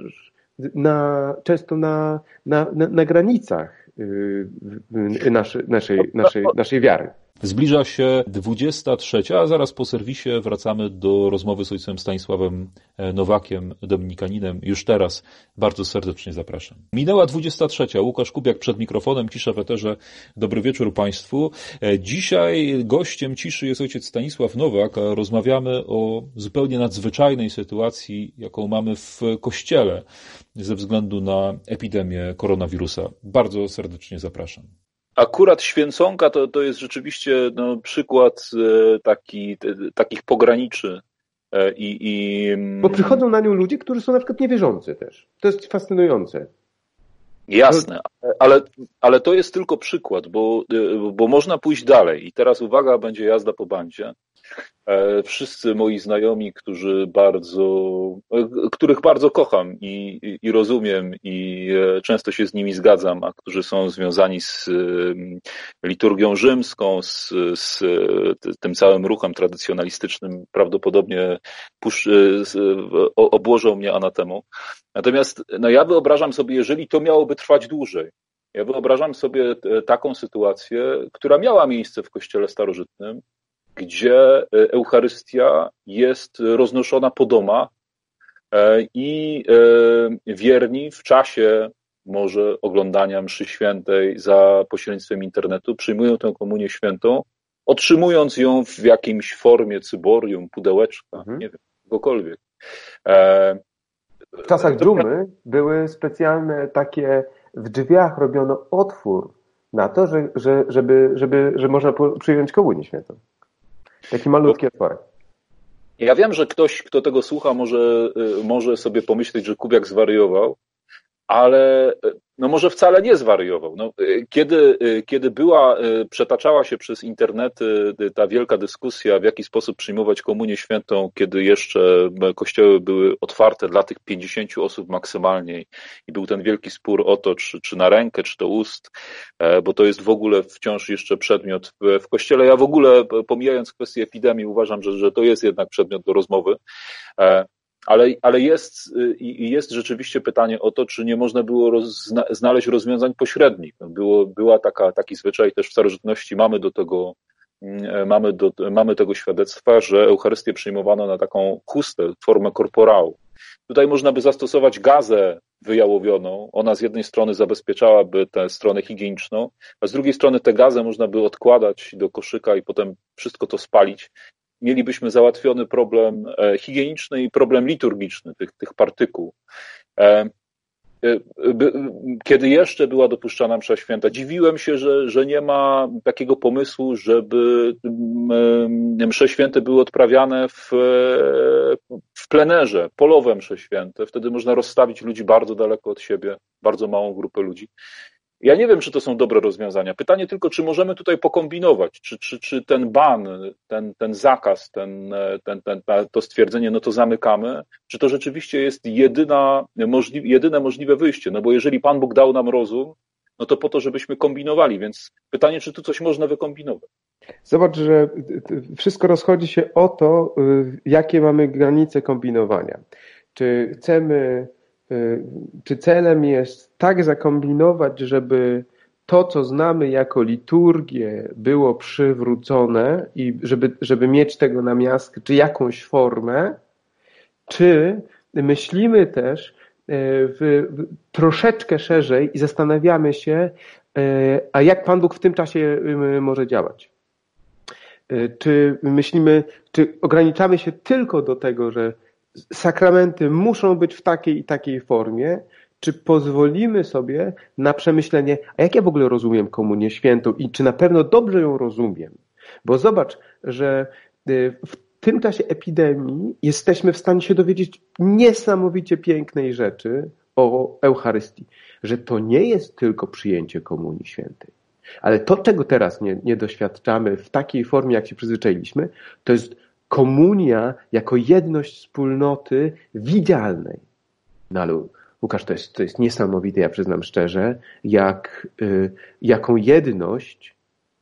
na, często na, na, na, na granicach naszej, naszej, naszej, naszej wiary. Zbliża się dwudziesta trzecia, a zaraz po serwisie wracamy do rozmowy z ojcem Stanisławem Nowakiem, dominikaninem. Już teraz bardzo serdecznie zapraszam. Minęła dwudziesta trzecia. Łukasz Kubiak przed mikrofonem, cisza w eterze. Dobry wieczór Państwu. Dzisiaj gościem ciszy jest ojciec Stanisław Nowak. Rozmawiamy o zupełnie nadzwyczajnej sytuacji, jaką mamy w Kościele ze względu na epidemię koronawirusa. Bardzo serdecznie zapraszam. Akurat święconka to, to jest rzeczywiście no, przykład taki, te, takich pograniczy. I, i... Bo przychodzą na nią ludzie, którzy są na przykład niewierzący też. To jest fascynujące. Jasne, ale, ale to jest tylko przykład, bo, bo można pójść dalej. I teraz uwaga, będzie jazda po bandzie. Wszyscy moi znajomi, którzy bardzo, których bardzo kocham i, i rozumiem i często się z nimi zgadzam, a którzy są związani z liturgią rzymską, z, z tym całym ruchem tradycjonalistycznym, prawdopodobnie obłożą mnie anatemą. Natomiast no ja wyobrażam sobie, jeżeli to miałoby trwać dłużej, ja wyobrażam sobie taką sytuację, która miała miejsce w Kościele starożytnym, gdzie Eucharystia jest roznoszona po domach i wierni w czasie może oglądania mszy świętej za pośrednictwem internetu przyjmują tę komunię świętą, otrzymując ją w jakimś formie cyborium, pudełeczka, mhm. nie wiem, czegokolwiek. W czasach dżumy były specjalne takie, w drzwiach robiono otwór na to, że, że, żeby, żeby, że można przyjąć komunię świętą. Taki malutki otworek. Ja wiem, że ktoś, kto tego słucha, może, może sobie pomyśleć, że Kubiak zwariował, ale no może wcale nie zwariował. No, kiedy, kiedy była, przetaczała się przez internety ta wielka dyskusja, w jaki sposób przyjmować komunię świętą, kiedy jeszcze kościoły były otwarte dla tych pięćdziesięciu osób maksymalnie i był ten wielki spór o to, czy, czy na rękę, czy do ust, bo to jest w ogóle wciąż jeszcze przedmiot w kościele. Ja w ogóle, pomijając kwestię epidemii, uważam, że, że to jest jednak przedmiot do rozmowy. Ale, ale jest, jest rzeczywiście pytanie o to, czy nie można było roz, znaleźć rozwiązań pośrednich. Było, była taka, taki zwyczaj też w starożytności. Mamy do tego, mamy do, mamy tego świadectwa, że Eucharystię przyjmowano na taką chustę, formę korporału. Tutaj można by zastosować gazę wyjałowioną. Ona z jednej strony zabezpieczałaby tę stronę higieniczną, a z drugiej strony tę gazę można by odkładać do koszyka i potem wszystko to spalić. Mielibyśmy załatwiony problem higieniczny i problem liturgiczny tych, tych partykuł. Kiedy jeszcze była dopuszczana msza święta, dziwiłem się, że, że nie ma takiego pomysłu, żeby msze święte były odprawiane w, w plenerze, polowe msze święte. Wtedy można rozstawić ludzi bardzo daleko od siebie, bardzo małą grupę ludzi. Ja nie wiem, czy to są dobre rozwiązania. Pytanie tylko, czy możemy tutaj pokombinować, czy, czy, czy ten ban, ten, ten zakaz, ten, ten, ten, to stwierdzenie, no to zamykamy, czy to rzeczywiście jest jedyna, możliwe, jedyne możliwe wyjście, no bo jeżeli Pan Bóg dał nam rozum, no to po to, żebyśmy kombinowali, więc pytanie, czy tu coś można wykombinować. Zobacz, że wszystko rozchodzi się o to, jakie mamy granice kombinowania. Czy chcemy... Czy celem jest tak zakombinować, żeby to, co znamy jako liturgię, było przywrócone i żeby, żeby mieć tego namiastkę, czy jakąś formę, czy myślimy też w, w, troszeczkę szerzej i zastanawiamy się, a jak Pan Bóg w tym czasie może działać? Czy myślimy, czy ograniczamy się tylko do tego, że sakramenty muszą być w takiej i takiej formie, czy pozwolimy sobie na przemyślenie, a jak ja w ogóle rozumiem komunię świętą i czy na pewno dobrze ją rozumiem? Bo zobacz, że w tym czasie epidemii jesteśmy w stanie się dowiedzieć niesamowicie pięknej rzeczy o Eucharystii, że to nie jest tylko przyjęcie komunii świętej. Ale to, czego teraz nie, nie doświadczamy w takiej formie, jak się przyzwyczailiśmy, to jest komunia jako jedność wspólnoty widzialnej. No ale Łukasz, to jest, to jest niesamowite, ja przyznam szczerze, jak, y, jaką jedność,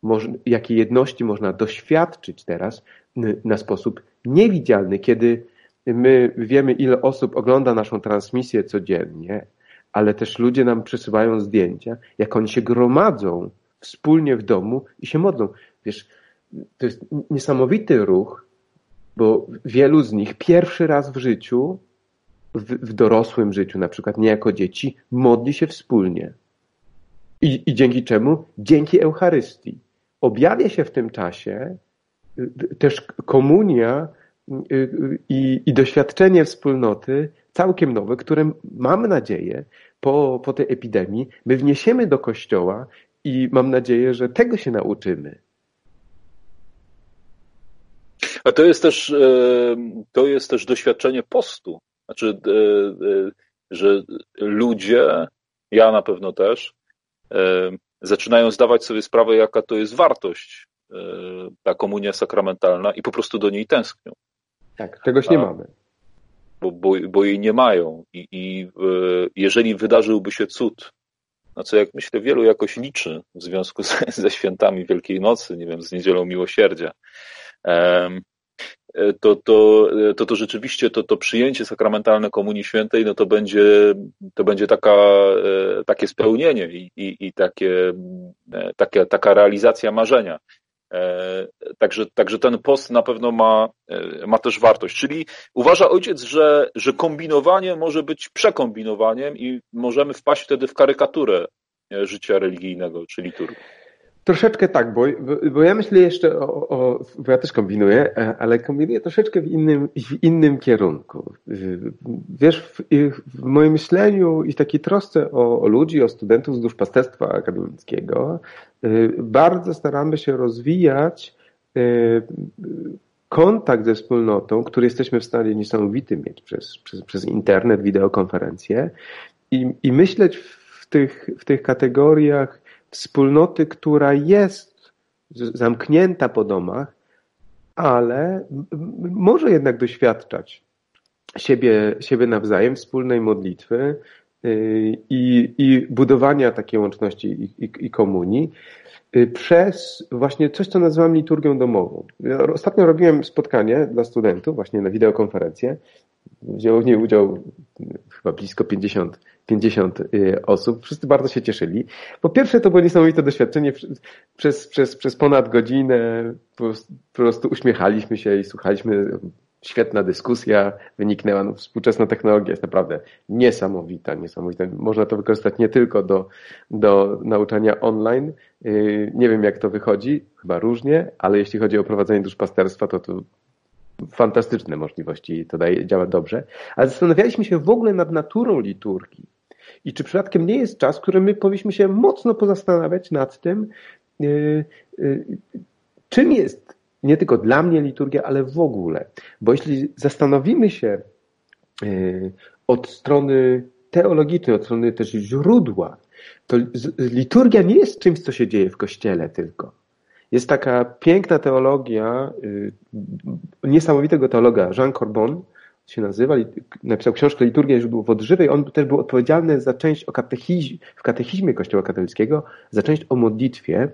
moż, jakiej jedności można doświadczyć teraz y, na sposób niewidzialny, kiedy my wiemy, ile osób ogląda naszą transmisję codziennie, ale też ludzie nam przesyłają zdjęcia, jak oni się gromadzą wspólnie w domu i się modlą. Wiesz, to jest niesamowity ruch, bo wielu z nich pierwszy raz w życiu, w, w dorosłym życiu na przykład, nie jako dzieci, modli się wspólnie. I, i dzięki czemu? Dzięki Eucharystii. Objawia się w tym czasie też komunia i, i doświadczenie wspólnoty całkiem nowe, które mam nadzieję po, po tej epidemii my wniesiemy do Kościoła i mam nadzieję, że tego się nauczymy. A to jest też, to jest też doświadczenie postu. Znaczy, że ludzie, ja na pewno też, zaczynają zdawać sobie sprawę, jaka to jest wartość ta komunia sakramentalna i po prostu do niej tęsknią. Tak, czegoś nie A, mamy. Bo, bo, bo jej nie mają. I, i jeżeli wydarzyłby się cud, na co, jak myślę, wielu jakoś liczy w związku z, ze świętami Wielkiej Nocy, nie wiem, z Niedzielą Miłosierdzia, um, To, to, to, to rzeczywiście to, to przyjęcie sakramentalne Komunii Świętej, no to będzie, to będzie taka, takie spełnienie i, i, i takie, takie, taka realizacja marzenia. Także, także ten post na pewno ma, ma też wartość. Czyli uważa ojciec, że, że kombinowanie może być przekombinowaniem i możemy wpaść wtedy w karykaturę życia religijnego czy liturgii. Troszeczkę tak, bo, bo ja myślę jeszcze o, o, bo ja też kombinuję, ale kombinuję troszeczkę w innym, w innym kierunku. Wiesz, w, w moim myśleniu i takiej trosce o, o ludzi, o studentów z duszpasterstwa akademickiego, bardzo staramy się rozwijać kontakt ze wspólnotą, który jesteśmy w stanie niesamowity mieć przez, przez, przez internet, wideokonferencje i, i myśleć w tych, w tych kategoriach wspólnoty, która jest zamknięta po domach, ale może jednak doświadczać siebie, siebie nawzajem, wspólnej modlitwy i, i budowania takiej łączności i, i, i komunii przez właśnie coś, co nazywam liturgią domową. Ja ostatnio robiłem spotkanie dla studentów, właśnie na wideokonferencję. Wzięło w niej udział chyba blisko pięćdziesiąt osób. Wszyscy bardzo się cieszyli. Po pierwsze, to było niesamowite doświadczenie. Przez, przez, przez ponad godzinę po prostu uśmiechaliśmy się i słuchaliśmy. Świetna dyskusja wyniknęła. No, współczesna technologia jest naprawdę niesamowita, niesamowita. Można to wykorzystać nie tylko do, do nauczania online. Nie wiem, jak to wychodzi. Chyba różnie, ale jeśli chodzi o prowadzenie duszpasterstwa, to to fantastyczne możliwości i to daje, działa dobrze. Ale zastanawialiśmy się w ogóle nad naturą liturgii i czy przypadkiem nie jest czas, w którym my powinniśmy się mocno pozastanawiać nad tym, yy, yy, czym jest nie tylko dla mnie liturgia, ale w ogóle. Bo jeśli zastanowimy się yy, od strony teologicznej, od strony też źródła, to liturgia nie jest czymś, co się dzieje w Kościele tylko. Jest taka piękna teologia y, niesamowitego teologa Jean Corbon, się nazywa, napisał książkę Liturgia źródłów odżywej. On też był odpowiedzialny za część o katechizmie, w katechizmie Kościoła katolickiego, za część o modlitwie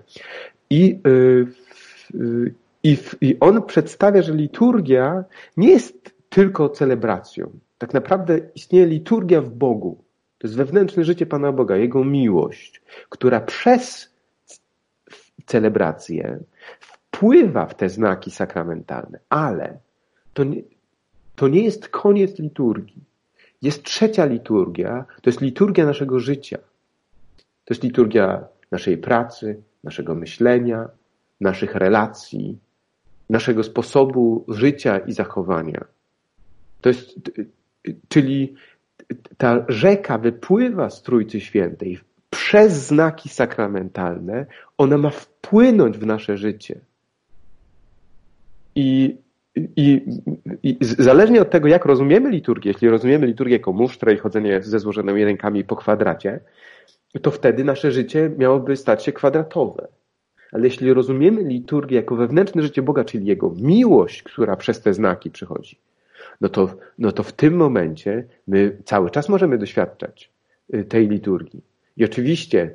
i, y, y, y, i on przedstawia, że liturgia nie jest tylko celebracją. Tak naprawdę istnieje liturgia w Bogu. To jest wewnętrzne życie Pana Boga, Jego miłość, która przez celebrację wpływa w te znaki sakramentalne, ale to nie, to nie jest koniec liturgii. Jest trzecia liturgia, to jest liturgia naszego życia. To jest liturgia naszej pracy, naszego myślenia, naszych relacji, naszego sposobu życia i zachowania. To jest, czyli ta rzeka wypływa z Trójcy Świętej przez znaki sakramentalne, ona ma wpłynąć w nasze życie. I, i, i zależnie od tego, jak rozumiemy liturgię, jeśli rozumiemy liturgię jako musztrę i chodzenie ze złożonymi rękami po kwadracie, to wtedy nasze życie miałoby stać się kwadratowe. Ale jeśli rozumiemy liturgię jako wewnętrzne życie Boga, czyli Jego miłość, która przez te znaki przychodzi, no to, no to w tym momencie my cały czas możemy doświadczać tej liturgii. I oczywiście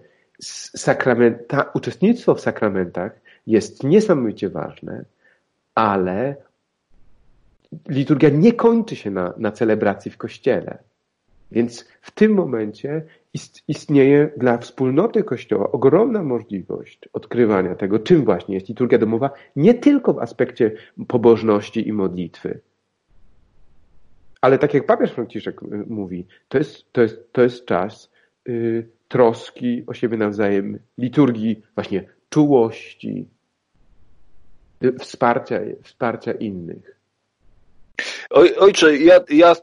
sakramenta, uczestnictwo w sakramentach jest niesamowicie ważne, ale liturgia nie kończy się na, na celebracji w Kościele. Więc w tym momencie istnieje dla wspólnoty Kościoła ogromna możliwość odkrywania tego, czym właśnie jest liturgia domowa, nie tylko w aspekcie pobożności i modlitwy. Ale tak jak papież Franciszek mówi, to jest, to jest, to jest czas yy, troski o siebie nawzajem, liturgii, właśnie czułości, wsparcia, wsparcia innych. Oj, ojcze, ja, ja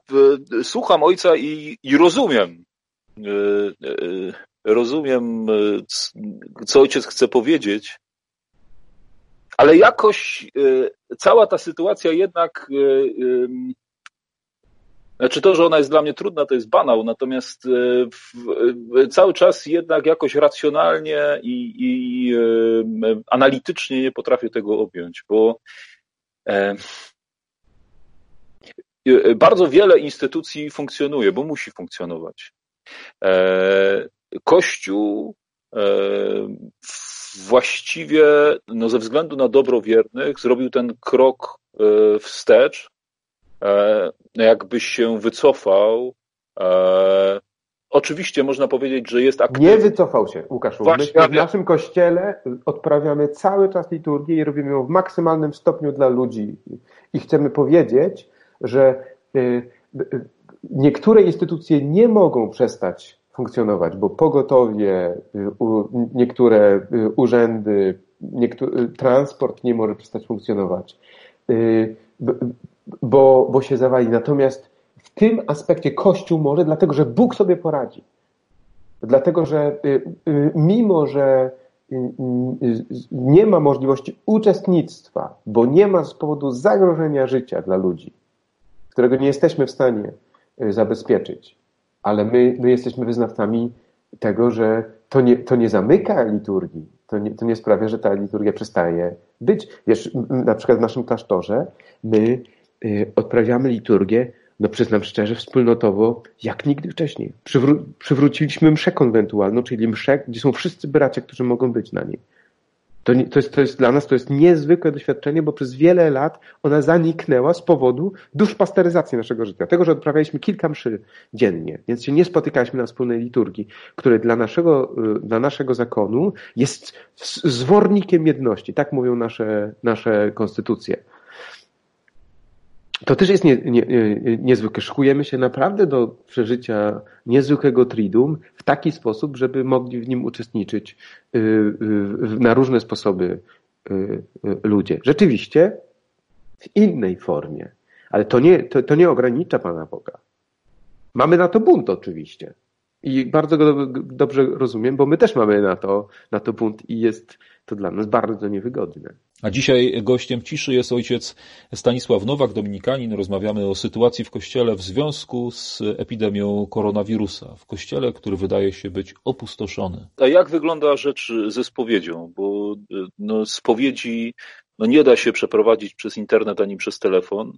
słucham ojca i, i rozumiem, rozumiem, co ojciec chce powiedzieć, ale jakoś cała ta sytuacja jednak Znaczy to, że ona jest dla mnie trudna, to jest banał, natomiast cały czas jednak jakoś racjonalnie i, i analitycznie nie potrafię tego objąć, bo bardzo wiele instytucji funkcjonuje, bo musi funkcjonować. Kościół właściwie no, ze względu na dobro wiernych zrobił ten krok wstecz, jakby się wycofał. Oczywiście można powiedzieć, że jest aktywny. Nie wycofał się, Łukaszu. Właśnie, My w naszym kościele odprawiamy cały czas liturgię i robimy ją w maksymalnym stopniu dla ludzi. I chcemy powiedzieć, że niektóre instytucje nie mogą przestać funkcjonować, bo pogotowie, niektóre urzędy, niektóry, transport nie może przestać funkcjonować, bo, bo się zawali. Natomiast w tym aspekcie Kościół może, dlatego że Bóg sobie poradzi. Dlatego, że mimo, że nie ma możliwości uczestnictwa, bo nie ma z powodu zagrożenia życia dla ludzi, którego nie jesteśmy w stanie zabezpieczyć, ale my, my jesteśmy wyznawcami tego, że to nie, to nie zamyka liturgii, to nie, to nie sprawia, że ta liturgia przestaje być. Wiesz, na przykład w naszym klasztorze my y, odprawiamy liturgię, no przyznam szczerze, wspólnotowo, jak nigdy wcześniej. Przywró- przywróciliśmy mszę konwentualną, czyli mszę, gdzie są wszyscy bracia, którzy mogą być na niej. To, to, jest, to jest dla nas to jest niezwykłe doświadczenie, bo przez wiele lat ona zaniknęła z powodu duszpasteryzacji naszego życia. Tego, że odprawialiśmy kilka mszy dziennie, więc się nie spotykaliśmy na wspólnej liturgii, które dla naszego, dla naszego zakonu jest zwornikiem jedności. Tak mówią nasze, nasze konstytucje. To też jest nie, nie, nie, niezwykłe. Szykujemy się naprawdę do przeżycia niezwykłego Triduum w taki sposób, żeby mogli w nim uczestniczyć na różne sposoby ludzie. Rzeczywiście w innej formie, ale to nie, to, to nie ogranicza Pana Boga. Mamy na to bunt oczywiście i bardzo go dobrze rozumiem, bo my też mamy na to, na to bunt i jest to dla nas bardzo niewygodne. A dzisiaj gościem ciszy jest ojciec Stanisław Nowak, dominikanin. Rozmawiamy o sytuacji w Kościele w związku z epidemią koronawirusa. W Kościele, który wydaje się być opustoszony. A jak wygląda rzecz ze spowiedzią? Bo no, spowiedzi no, nie da się przeprowadzić przez internet ani przez telefon.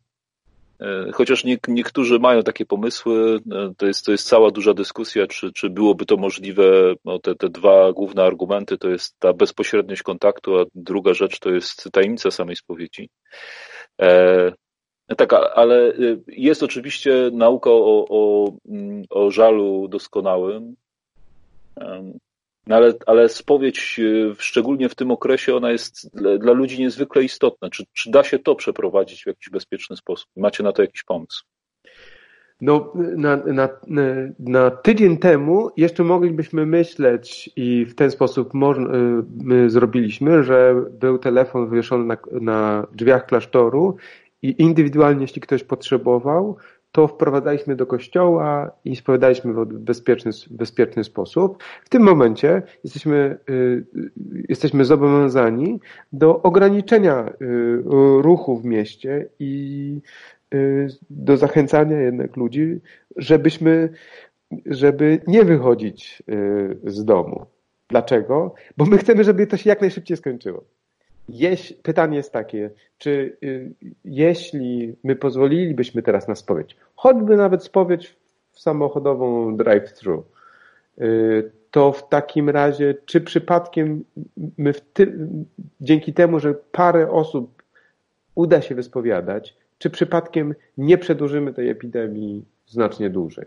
Chociaż nie, niektórzy mają takie pomysły, to jest, to jest cała duża dyskusja, czy, czy byłoby to możliwe, no te, te dwa główne argumenty to jest ta bezpośredniość kontaktu, a druga rzecz to jest tajemnica samej spowiedzi. E, tak, ale jest oczywiście nauka o, o, o żalu doskonałym, no ale, ale spowiedź, szczególnie w tym okresie, ona jest dla, dla ludzi niezwykle istotna. Czy, czy da się to przeprowadzić w jakiś bezpieczny sposób? Macie na to jakiś pomysł? No, na, na, na, na tydzień temu jeszcze moglibyśmy myśleć i w ten sposób moż, my zrobiliśmy, że był telefon wywieszony na, na drzwiach klasztoru i indywidualnie, jeśli ktoś potrzebował, to wprowadzaliśmy do kościoła i spowiadaliśmy w bezpieczny, bezpieczny sposób. W tym momencie jesteśmy, y, jesteśmy zobowiązani do ograniczenia y, ruchu w mieście i y, do zachęcania jednak ludzi, żebyśmy, żeby nie wychodzić y, z domu. Dlaczego? Bo my chcemy, żeby to się jak najszybciej skończyło. Jeś, pytanie jest takie, czy y, jeśli my pozwolilibyśmy teraz na spowiedź, choćby nawet spowiedź w samochodową drive-thru, y, to w takim razie, czy przypadkiem my w ty, dzięki temu, że parę osób uda się wyspowiadać, czy przypadkiem nie przedłużymy tej epidemii znacznie dłużej?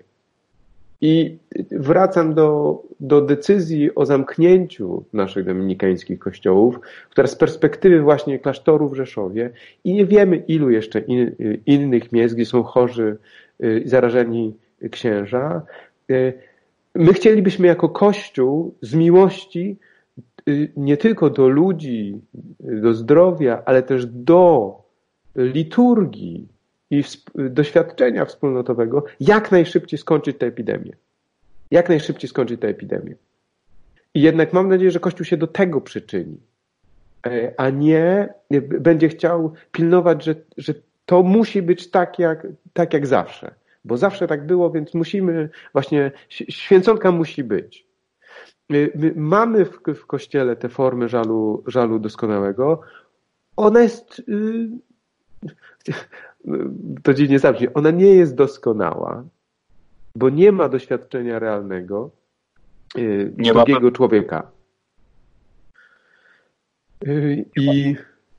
I wracam do, do decyzji o zamknięciu naszych dominikańskich kościołów, która z perspektywy właśnie klasztoru w Rzeszowie i nie wiemy ilu jeszcze in, innych miejsc, gdzie są chorzy, zarażeni księża. My chcielibyśmy jako Kościół z miłości nie tylko do ludzi, do zdrowia, ale też do liturgii i doświadczenia wspólnotowego, jak najszybciej skończyć tę epidemię. Jak najszybciej skończyć tę epidemię. I jednak mam nadzieję, że Kościół się do tego przyczyni, a nie będzie chciał pilnować, że, że to musi być tak jak, tak jak zawsze. bo zawsze tak było, więc musimy, właśnie święconka musi być. My mamy w, w Kościele tę formę żalu, żalu doskonałego. Ona jest, yy, to dziwnie zabrzmi, ona nie jest doskonała, bo nie ma doświadczenia realnego yy, nie drugiego ma... człowieka. Yy, I...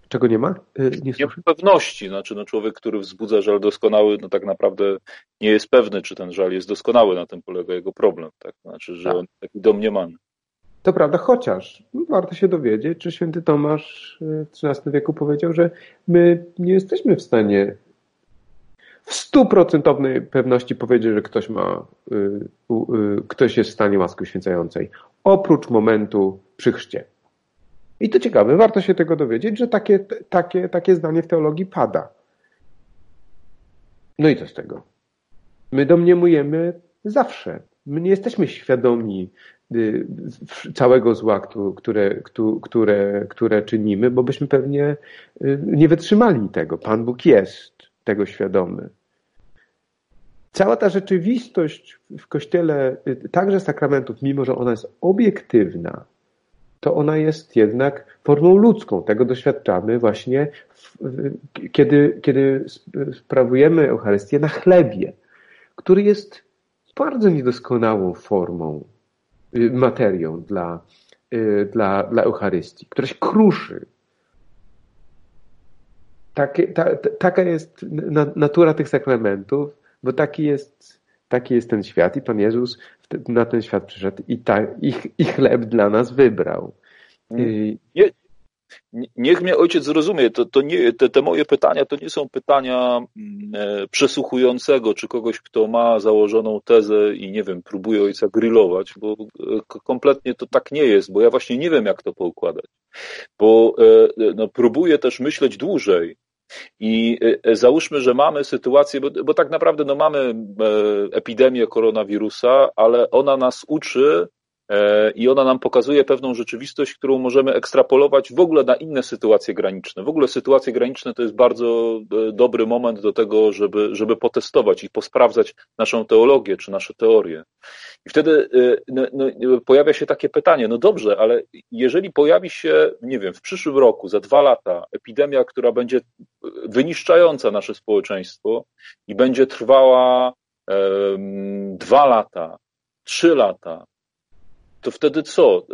Czego nie ma? Nie, nie ma pewności. Znaczy, no, człowiek, który wzbudza żal doskonały, no tak naprawdę nie jest pewny, czy ten żal jest doskonały. Na tym polega jego problem. Tak? Znaczy, że tak. On taki domniemany. To prawda, chociaż no, warto się dowiedzieć, czy święty Tomasz w trzynastym wieku powiedział, że my nie jesteśmy w stanie w stuprocentownej pewności powiedzieć, że ktoś ma, y, y, y, ktoś jest w stanie łaski uświęcającej. Oprócz momentu przy chrzcie. I to ciekawe, warto się tego dowiedzieć, że takie, takie, takie zdanie w teologii pada. No i co z tego? My domniemujemy zawsze. My nie jesteśmy świadomi całego zła, które, które, które czynimy, bo byśmy pewnie nie wytrzymali tego. Pan Bóg jest tego świadomy. Cała ta rzeczywistość w Kościele, także sakramentów, mimo że ona jest obiektywna, to ona jest jednak formą ludzką. Tego doświadczamy właśnie, w, w, kiedy, kiedy sprawujemy Eucharystię na chlebie, który jest bardzo niedoskonałą formą, y, materią dla, y, dla, dla Eucharystii, która się kruszy. Takie, ta, ta, taka jest na, natura tych sakramentów, bo taki jest, taki jest ten świat i Pan Jezus na ten świat przyszedł i, ta, i, i chleb dla nas wybrał. I... Nie, niech mnie ojciec zrozumie, to, to nie, te, te moje pytania to nie są pytania przesłuchującego, czy kogoś, kto ma założoną tezę i nie wiem, próbuje ojca grillować, bo kompletnie to tak nie jest, bo ja właśnie nie wiem, jak to poukładać, bo no, próbuję też myśleć dłużej. I załóżmy, że mamy sytuację, bo, bo tak naprawdę no, mamy epidemię koronawirusa, ale ona nas uczy i ona nam pokazuje pewną rzeczywistość, którą możemy ekstrapolować w ogóle na inne sytuacje graniczne. W ogóle sytuacje graniczne to jest bardzo dobry moment do tego, żeby, żeby potestować i posprawdzać naszą teologię czy nasze teorie. I wtedy no, no, pojawia się takie pytanie, no dobrze, ale jeżeli pojawi się, nie wiem, w przyszłym roku, za dwa lata epidemia, która będzie wyniszczająca nasze społeczeństwo i będzie trwała um, dwa lata, trzy lata, to wtedy co?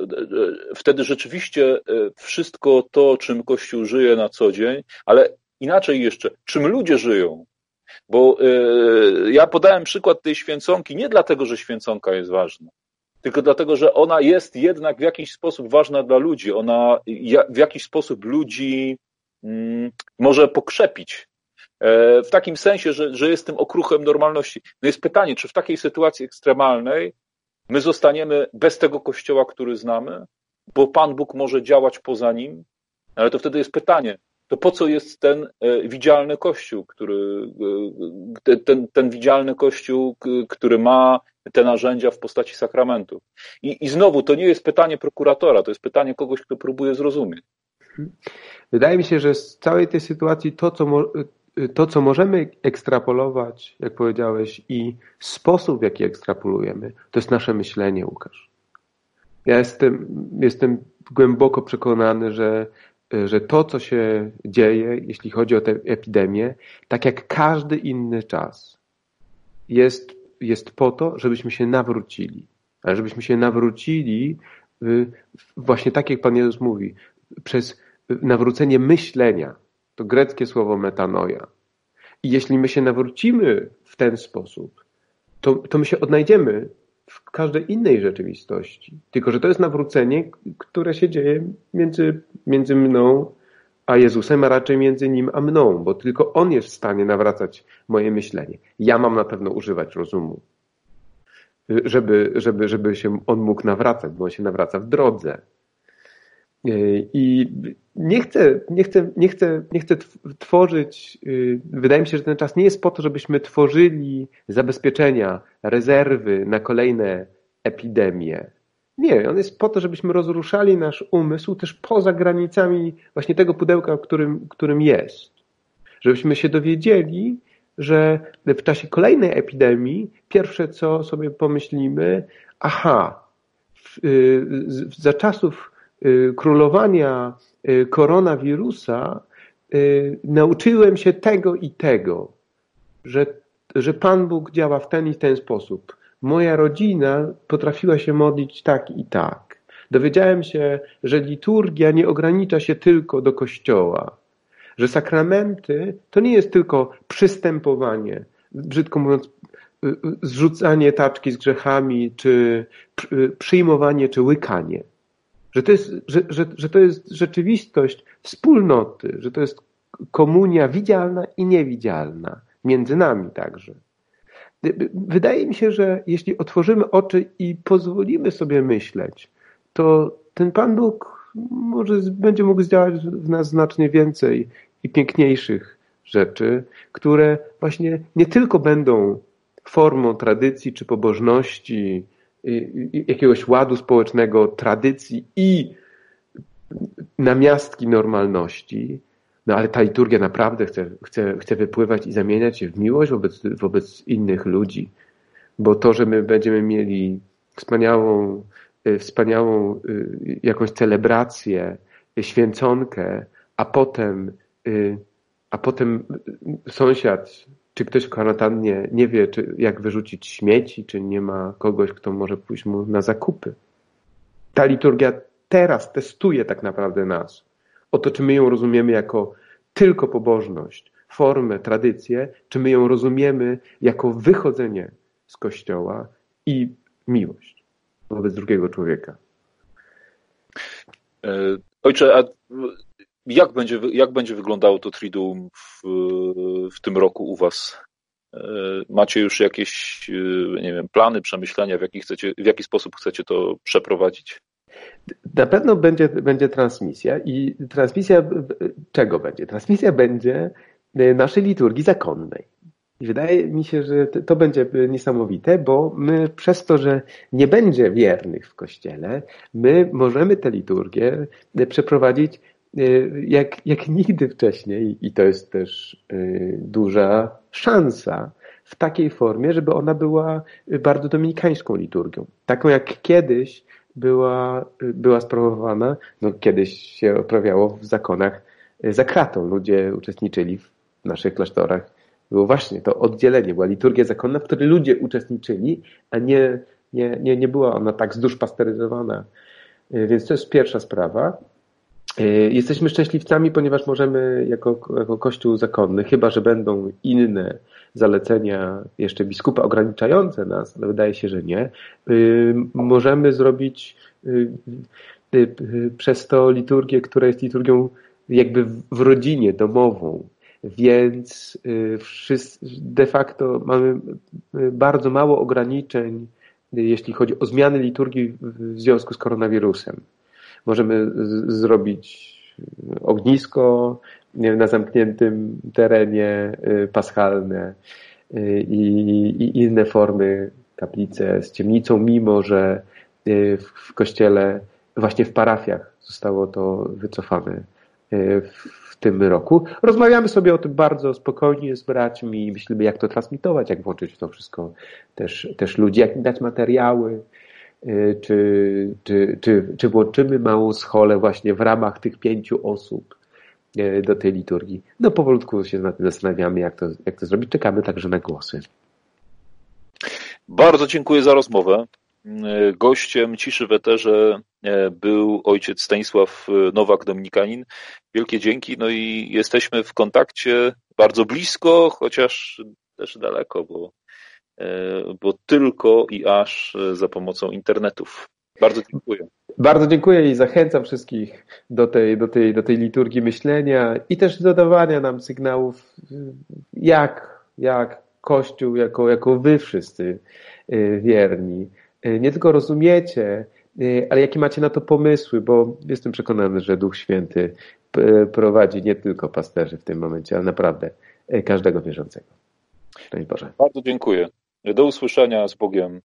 Wtedy rzeczywiście wszystko to, czym Kościół żyje na co dzień, ale inaczej jeszcze, czym ludzie żyją. Bo ja podałem przykład tej święconki nie dlatego, że święconka jest ważna, tylko dlatego, że ona jest jednak w jakiś sposób ważna dla ludzi. Ona w jakiś sposób ludzi może pokrzepić. W takim sensie, że, że jest tym okruchem normalności. No jest pytanie, czy w takiej sytuacji ekstremalnej my zostaniemy bez tego Kościoła, który znamy, bo Pan Bóg może działać poza nim, ale to wtedy jest pytanie, to po co jest ten widzialny Kościół, który, ten, ten widzialny Kościół, który ma te narzędzia w postaci sakramentów. I, I znowu, to nie jest pytanie prokuratora, to jest pytanie kogoś, kto próbuje zrozumieć. Wydaje mi się, że z całej tej sytuacji to, co, mo- to, co możemy ekstrapolować, jak powiedziałeś, i sposób, w jaki ekstrapolujemy, to jest nasze myślenie, Łukasz. Ja jestem, jestem głęboko przekonany, że, że to, co się dzieje, jeśli chodzi o tę epidemię, tak jak każdy inny czas, jest, jest po to, żebyśmy się nawrócili. Ale żebyśmy się nawrócili, właśnie tak jak Pan Jezus mówi, przez nawrócenie myślenia. To greckie słowo metanoia. I jeśli my się nawrócimy w ten sposób, to, to my się odnajdziemy w każdej innej rzeczywistości. Tylko, że to jest nawrócenie, które się dzieje między, między mną a Jezusem, a raczej między Nim a mną, bo tylko On jest w stanie nawracać moje myślenie. Ja mam na pewno używać rozumu, żeby, żeby, żeby się On mógł nawracać, bo On się nawraca w drodze. I nie chcę, nie chcę, nie chcę, nie chcę tworzyć, wydaje mi się, że ten czas nie jest po to, żebyśmy tworzyli zabezpieczenia, rezerwy na kolejne epidemie. Nie, on jest po to, żebyśmy rozruszali nasz umysł też poza granicami właśnie tego pudełka, którym, którym jest. Żebyśmy się dowiedzieli, że w czasie kolejnej epidemii pierwsze, co sobie pomyślimy, aha, w, w, za czasów królowania koronawirusa nauczyłem się tego i tego, że, że Pan Bóg działa w ten i ten sposób. Moja rodzina potrafiła się modlić tak i tak. Dowiedziałem się, że liturgia nie ogranicza się tylko do kościoła, że sakramenty to nie jest tylko przystępowanie, brzydko mówiąc, zrzucanie taczki z grzechami, czy przyjmowanie, czy łykanie. Że to jest, że, że, że to jest rzeczywistość wspólnoty, że to jest komunia widzialna i niewidzialna, między nami także. Wydaje mi się, że jeśli otworzymy oczy i pozwolimy sobie myśleć, to ten Pan Bóg może będzie mógł zdziałać w nas znacznie więcej i piękniejszych rzeczy, które właśnie nie tylko będą formą tradycji czy pobożności, jakiegoś ładu społecznego, tradycji i namiastki normalności, no ale ta liturgia naprawdę chce, chce, chce wypływać i zamieniać się w miłość wobec, wobec innych ludzi. Bo to, że my będziemy mieli wspaniałą, wspaniałą jakąś celebrację, święconkę, a potem, a potem sąsiad czy ktoś w kwarantannie nie wie, czy jak wyrzucić śmieci, czy nie ma kogoś, kto może pójść mu na zakupy. Ta liturgia teraz testuje tak naprawdę nas. Oto, czy my ją rozumiemy jako tylko pobożność, formę, tradycję, czy my ją rozumiemy jako wychodzenie z Kościoła i miłość wobec drugiego człowieka. Ojcze, a jak będzie, jak będzie wyglądało to Triduum w, w tym roku u was? Macie już jakieś, nie wiem, plany, przemyślenia, w jaki, chcecie, w jaki sposób chcecie to przeprowadzić? Na pewno będzie, będzie transmisja. I transmisja czego będzie? Transmisja będzie naszej liturgii zakonnej. Wydaje mi się, że to będzie niesamowite, bo my przez to, że nie będzie wiernych w Kościele, my możemy tę liturgię przeprowadzić jak, jak nigdy wcześniej, i to jest też duża szansa w takiej formie, żeby ona była bardzo dominikańską liturgią. Taką jak kiedyś była, była sprawowana, no kiedyś się odprawiało w zakonach za kratą. Ludzie uczestniczyli w naszych klasztorach. Było właśnie to oddzielenie, była liturgia zakonna, w której ludzie uczestniczyli, a nie, nie, nie, nie była ona tak zduszpasteryzowana. Więc to jest pierwsza sprawa. Jesteśmy szczęśliwcami, ponieważ możemy jako, jako Kościół zakonny, chyba że będą inne zalecenia jeszcze biskupa ograniczające nas, no wydaje się, że nie, możemy zrobić przez to liturgię, która jest liturgią jakby w rodzinie, domową. Więc de facto mamy bardzo mało ograniczeń, jeśli chodzi o zmiany liturgii w związku z koronawirusem. Możemy z- zrobić ognisko na zamkniętym terenie, paschalne i, i inne formy, kaplice z ciemnicą, mimo że w, w kościele, właśnie w parafiach zostało to wycofane w, w tym roku. Rozmawiamy sobie o tym bardzo spokojnie z braćmi, myślimy, jak to transmitować, jak włączyć w to wszystko też, też ludzi, jak dać materiały. Czy, czy, czy, czy włączymy małą scholę właśnie w ramach tych pięciu osób do tej liturgii. No powolutku się nad tym zastanawiamy, jak to, jak to zrobić. Czekamy także na głosy. Bardzo dziękuję za rozmowę. Gościem Ciszy w Eterze był ojciec Stanisław Nowak, dominikanin. Wielkie dzięki. No i jesteśmy w kontakcie bardzo blisko, chociaż też daleko, bo bo tylko i aż za pomocą internetów. Bardzo dziękuję. Bardzo dziękuję i zachęcam wszystkich do tej, do tej, do tej liturgii myślenia i też dodawania nam sygnałów, jak, jak Kościół, jako, jako wy wszyscy wierni. Nie tylko rozumiecie, ale jakie macie na to pomysły, bo jestem przekonany, że Duch Święty prowadzi nie tylko pasterzy w tym momencie, ale naprawdę każdego wierzącego. Bardzo dziękuję. Do usłyszenia, z Bogiem.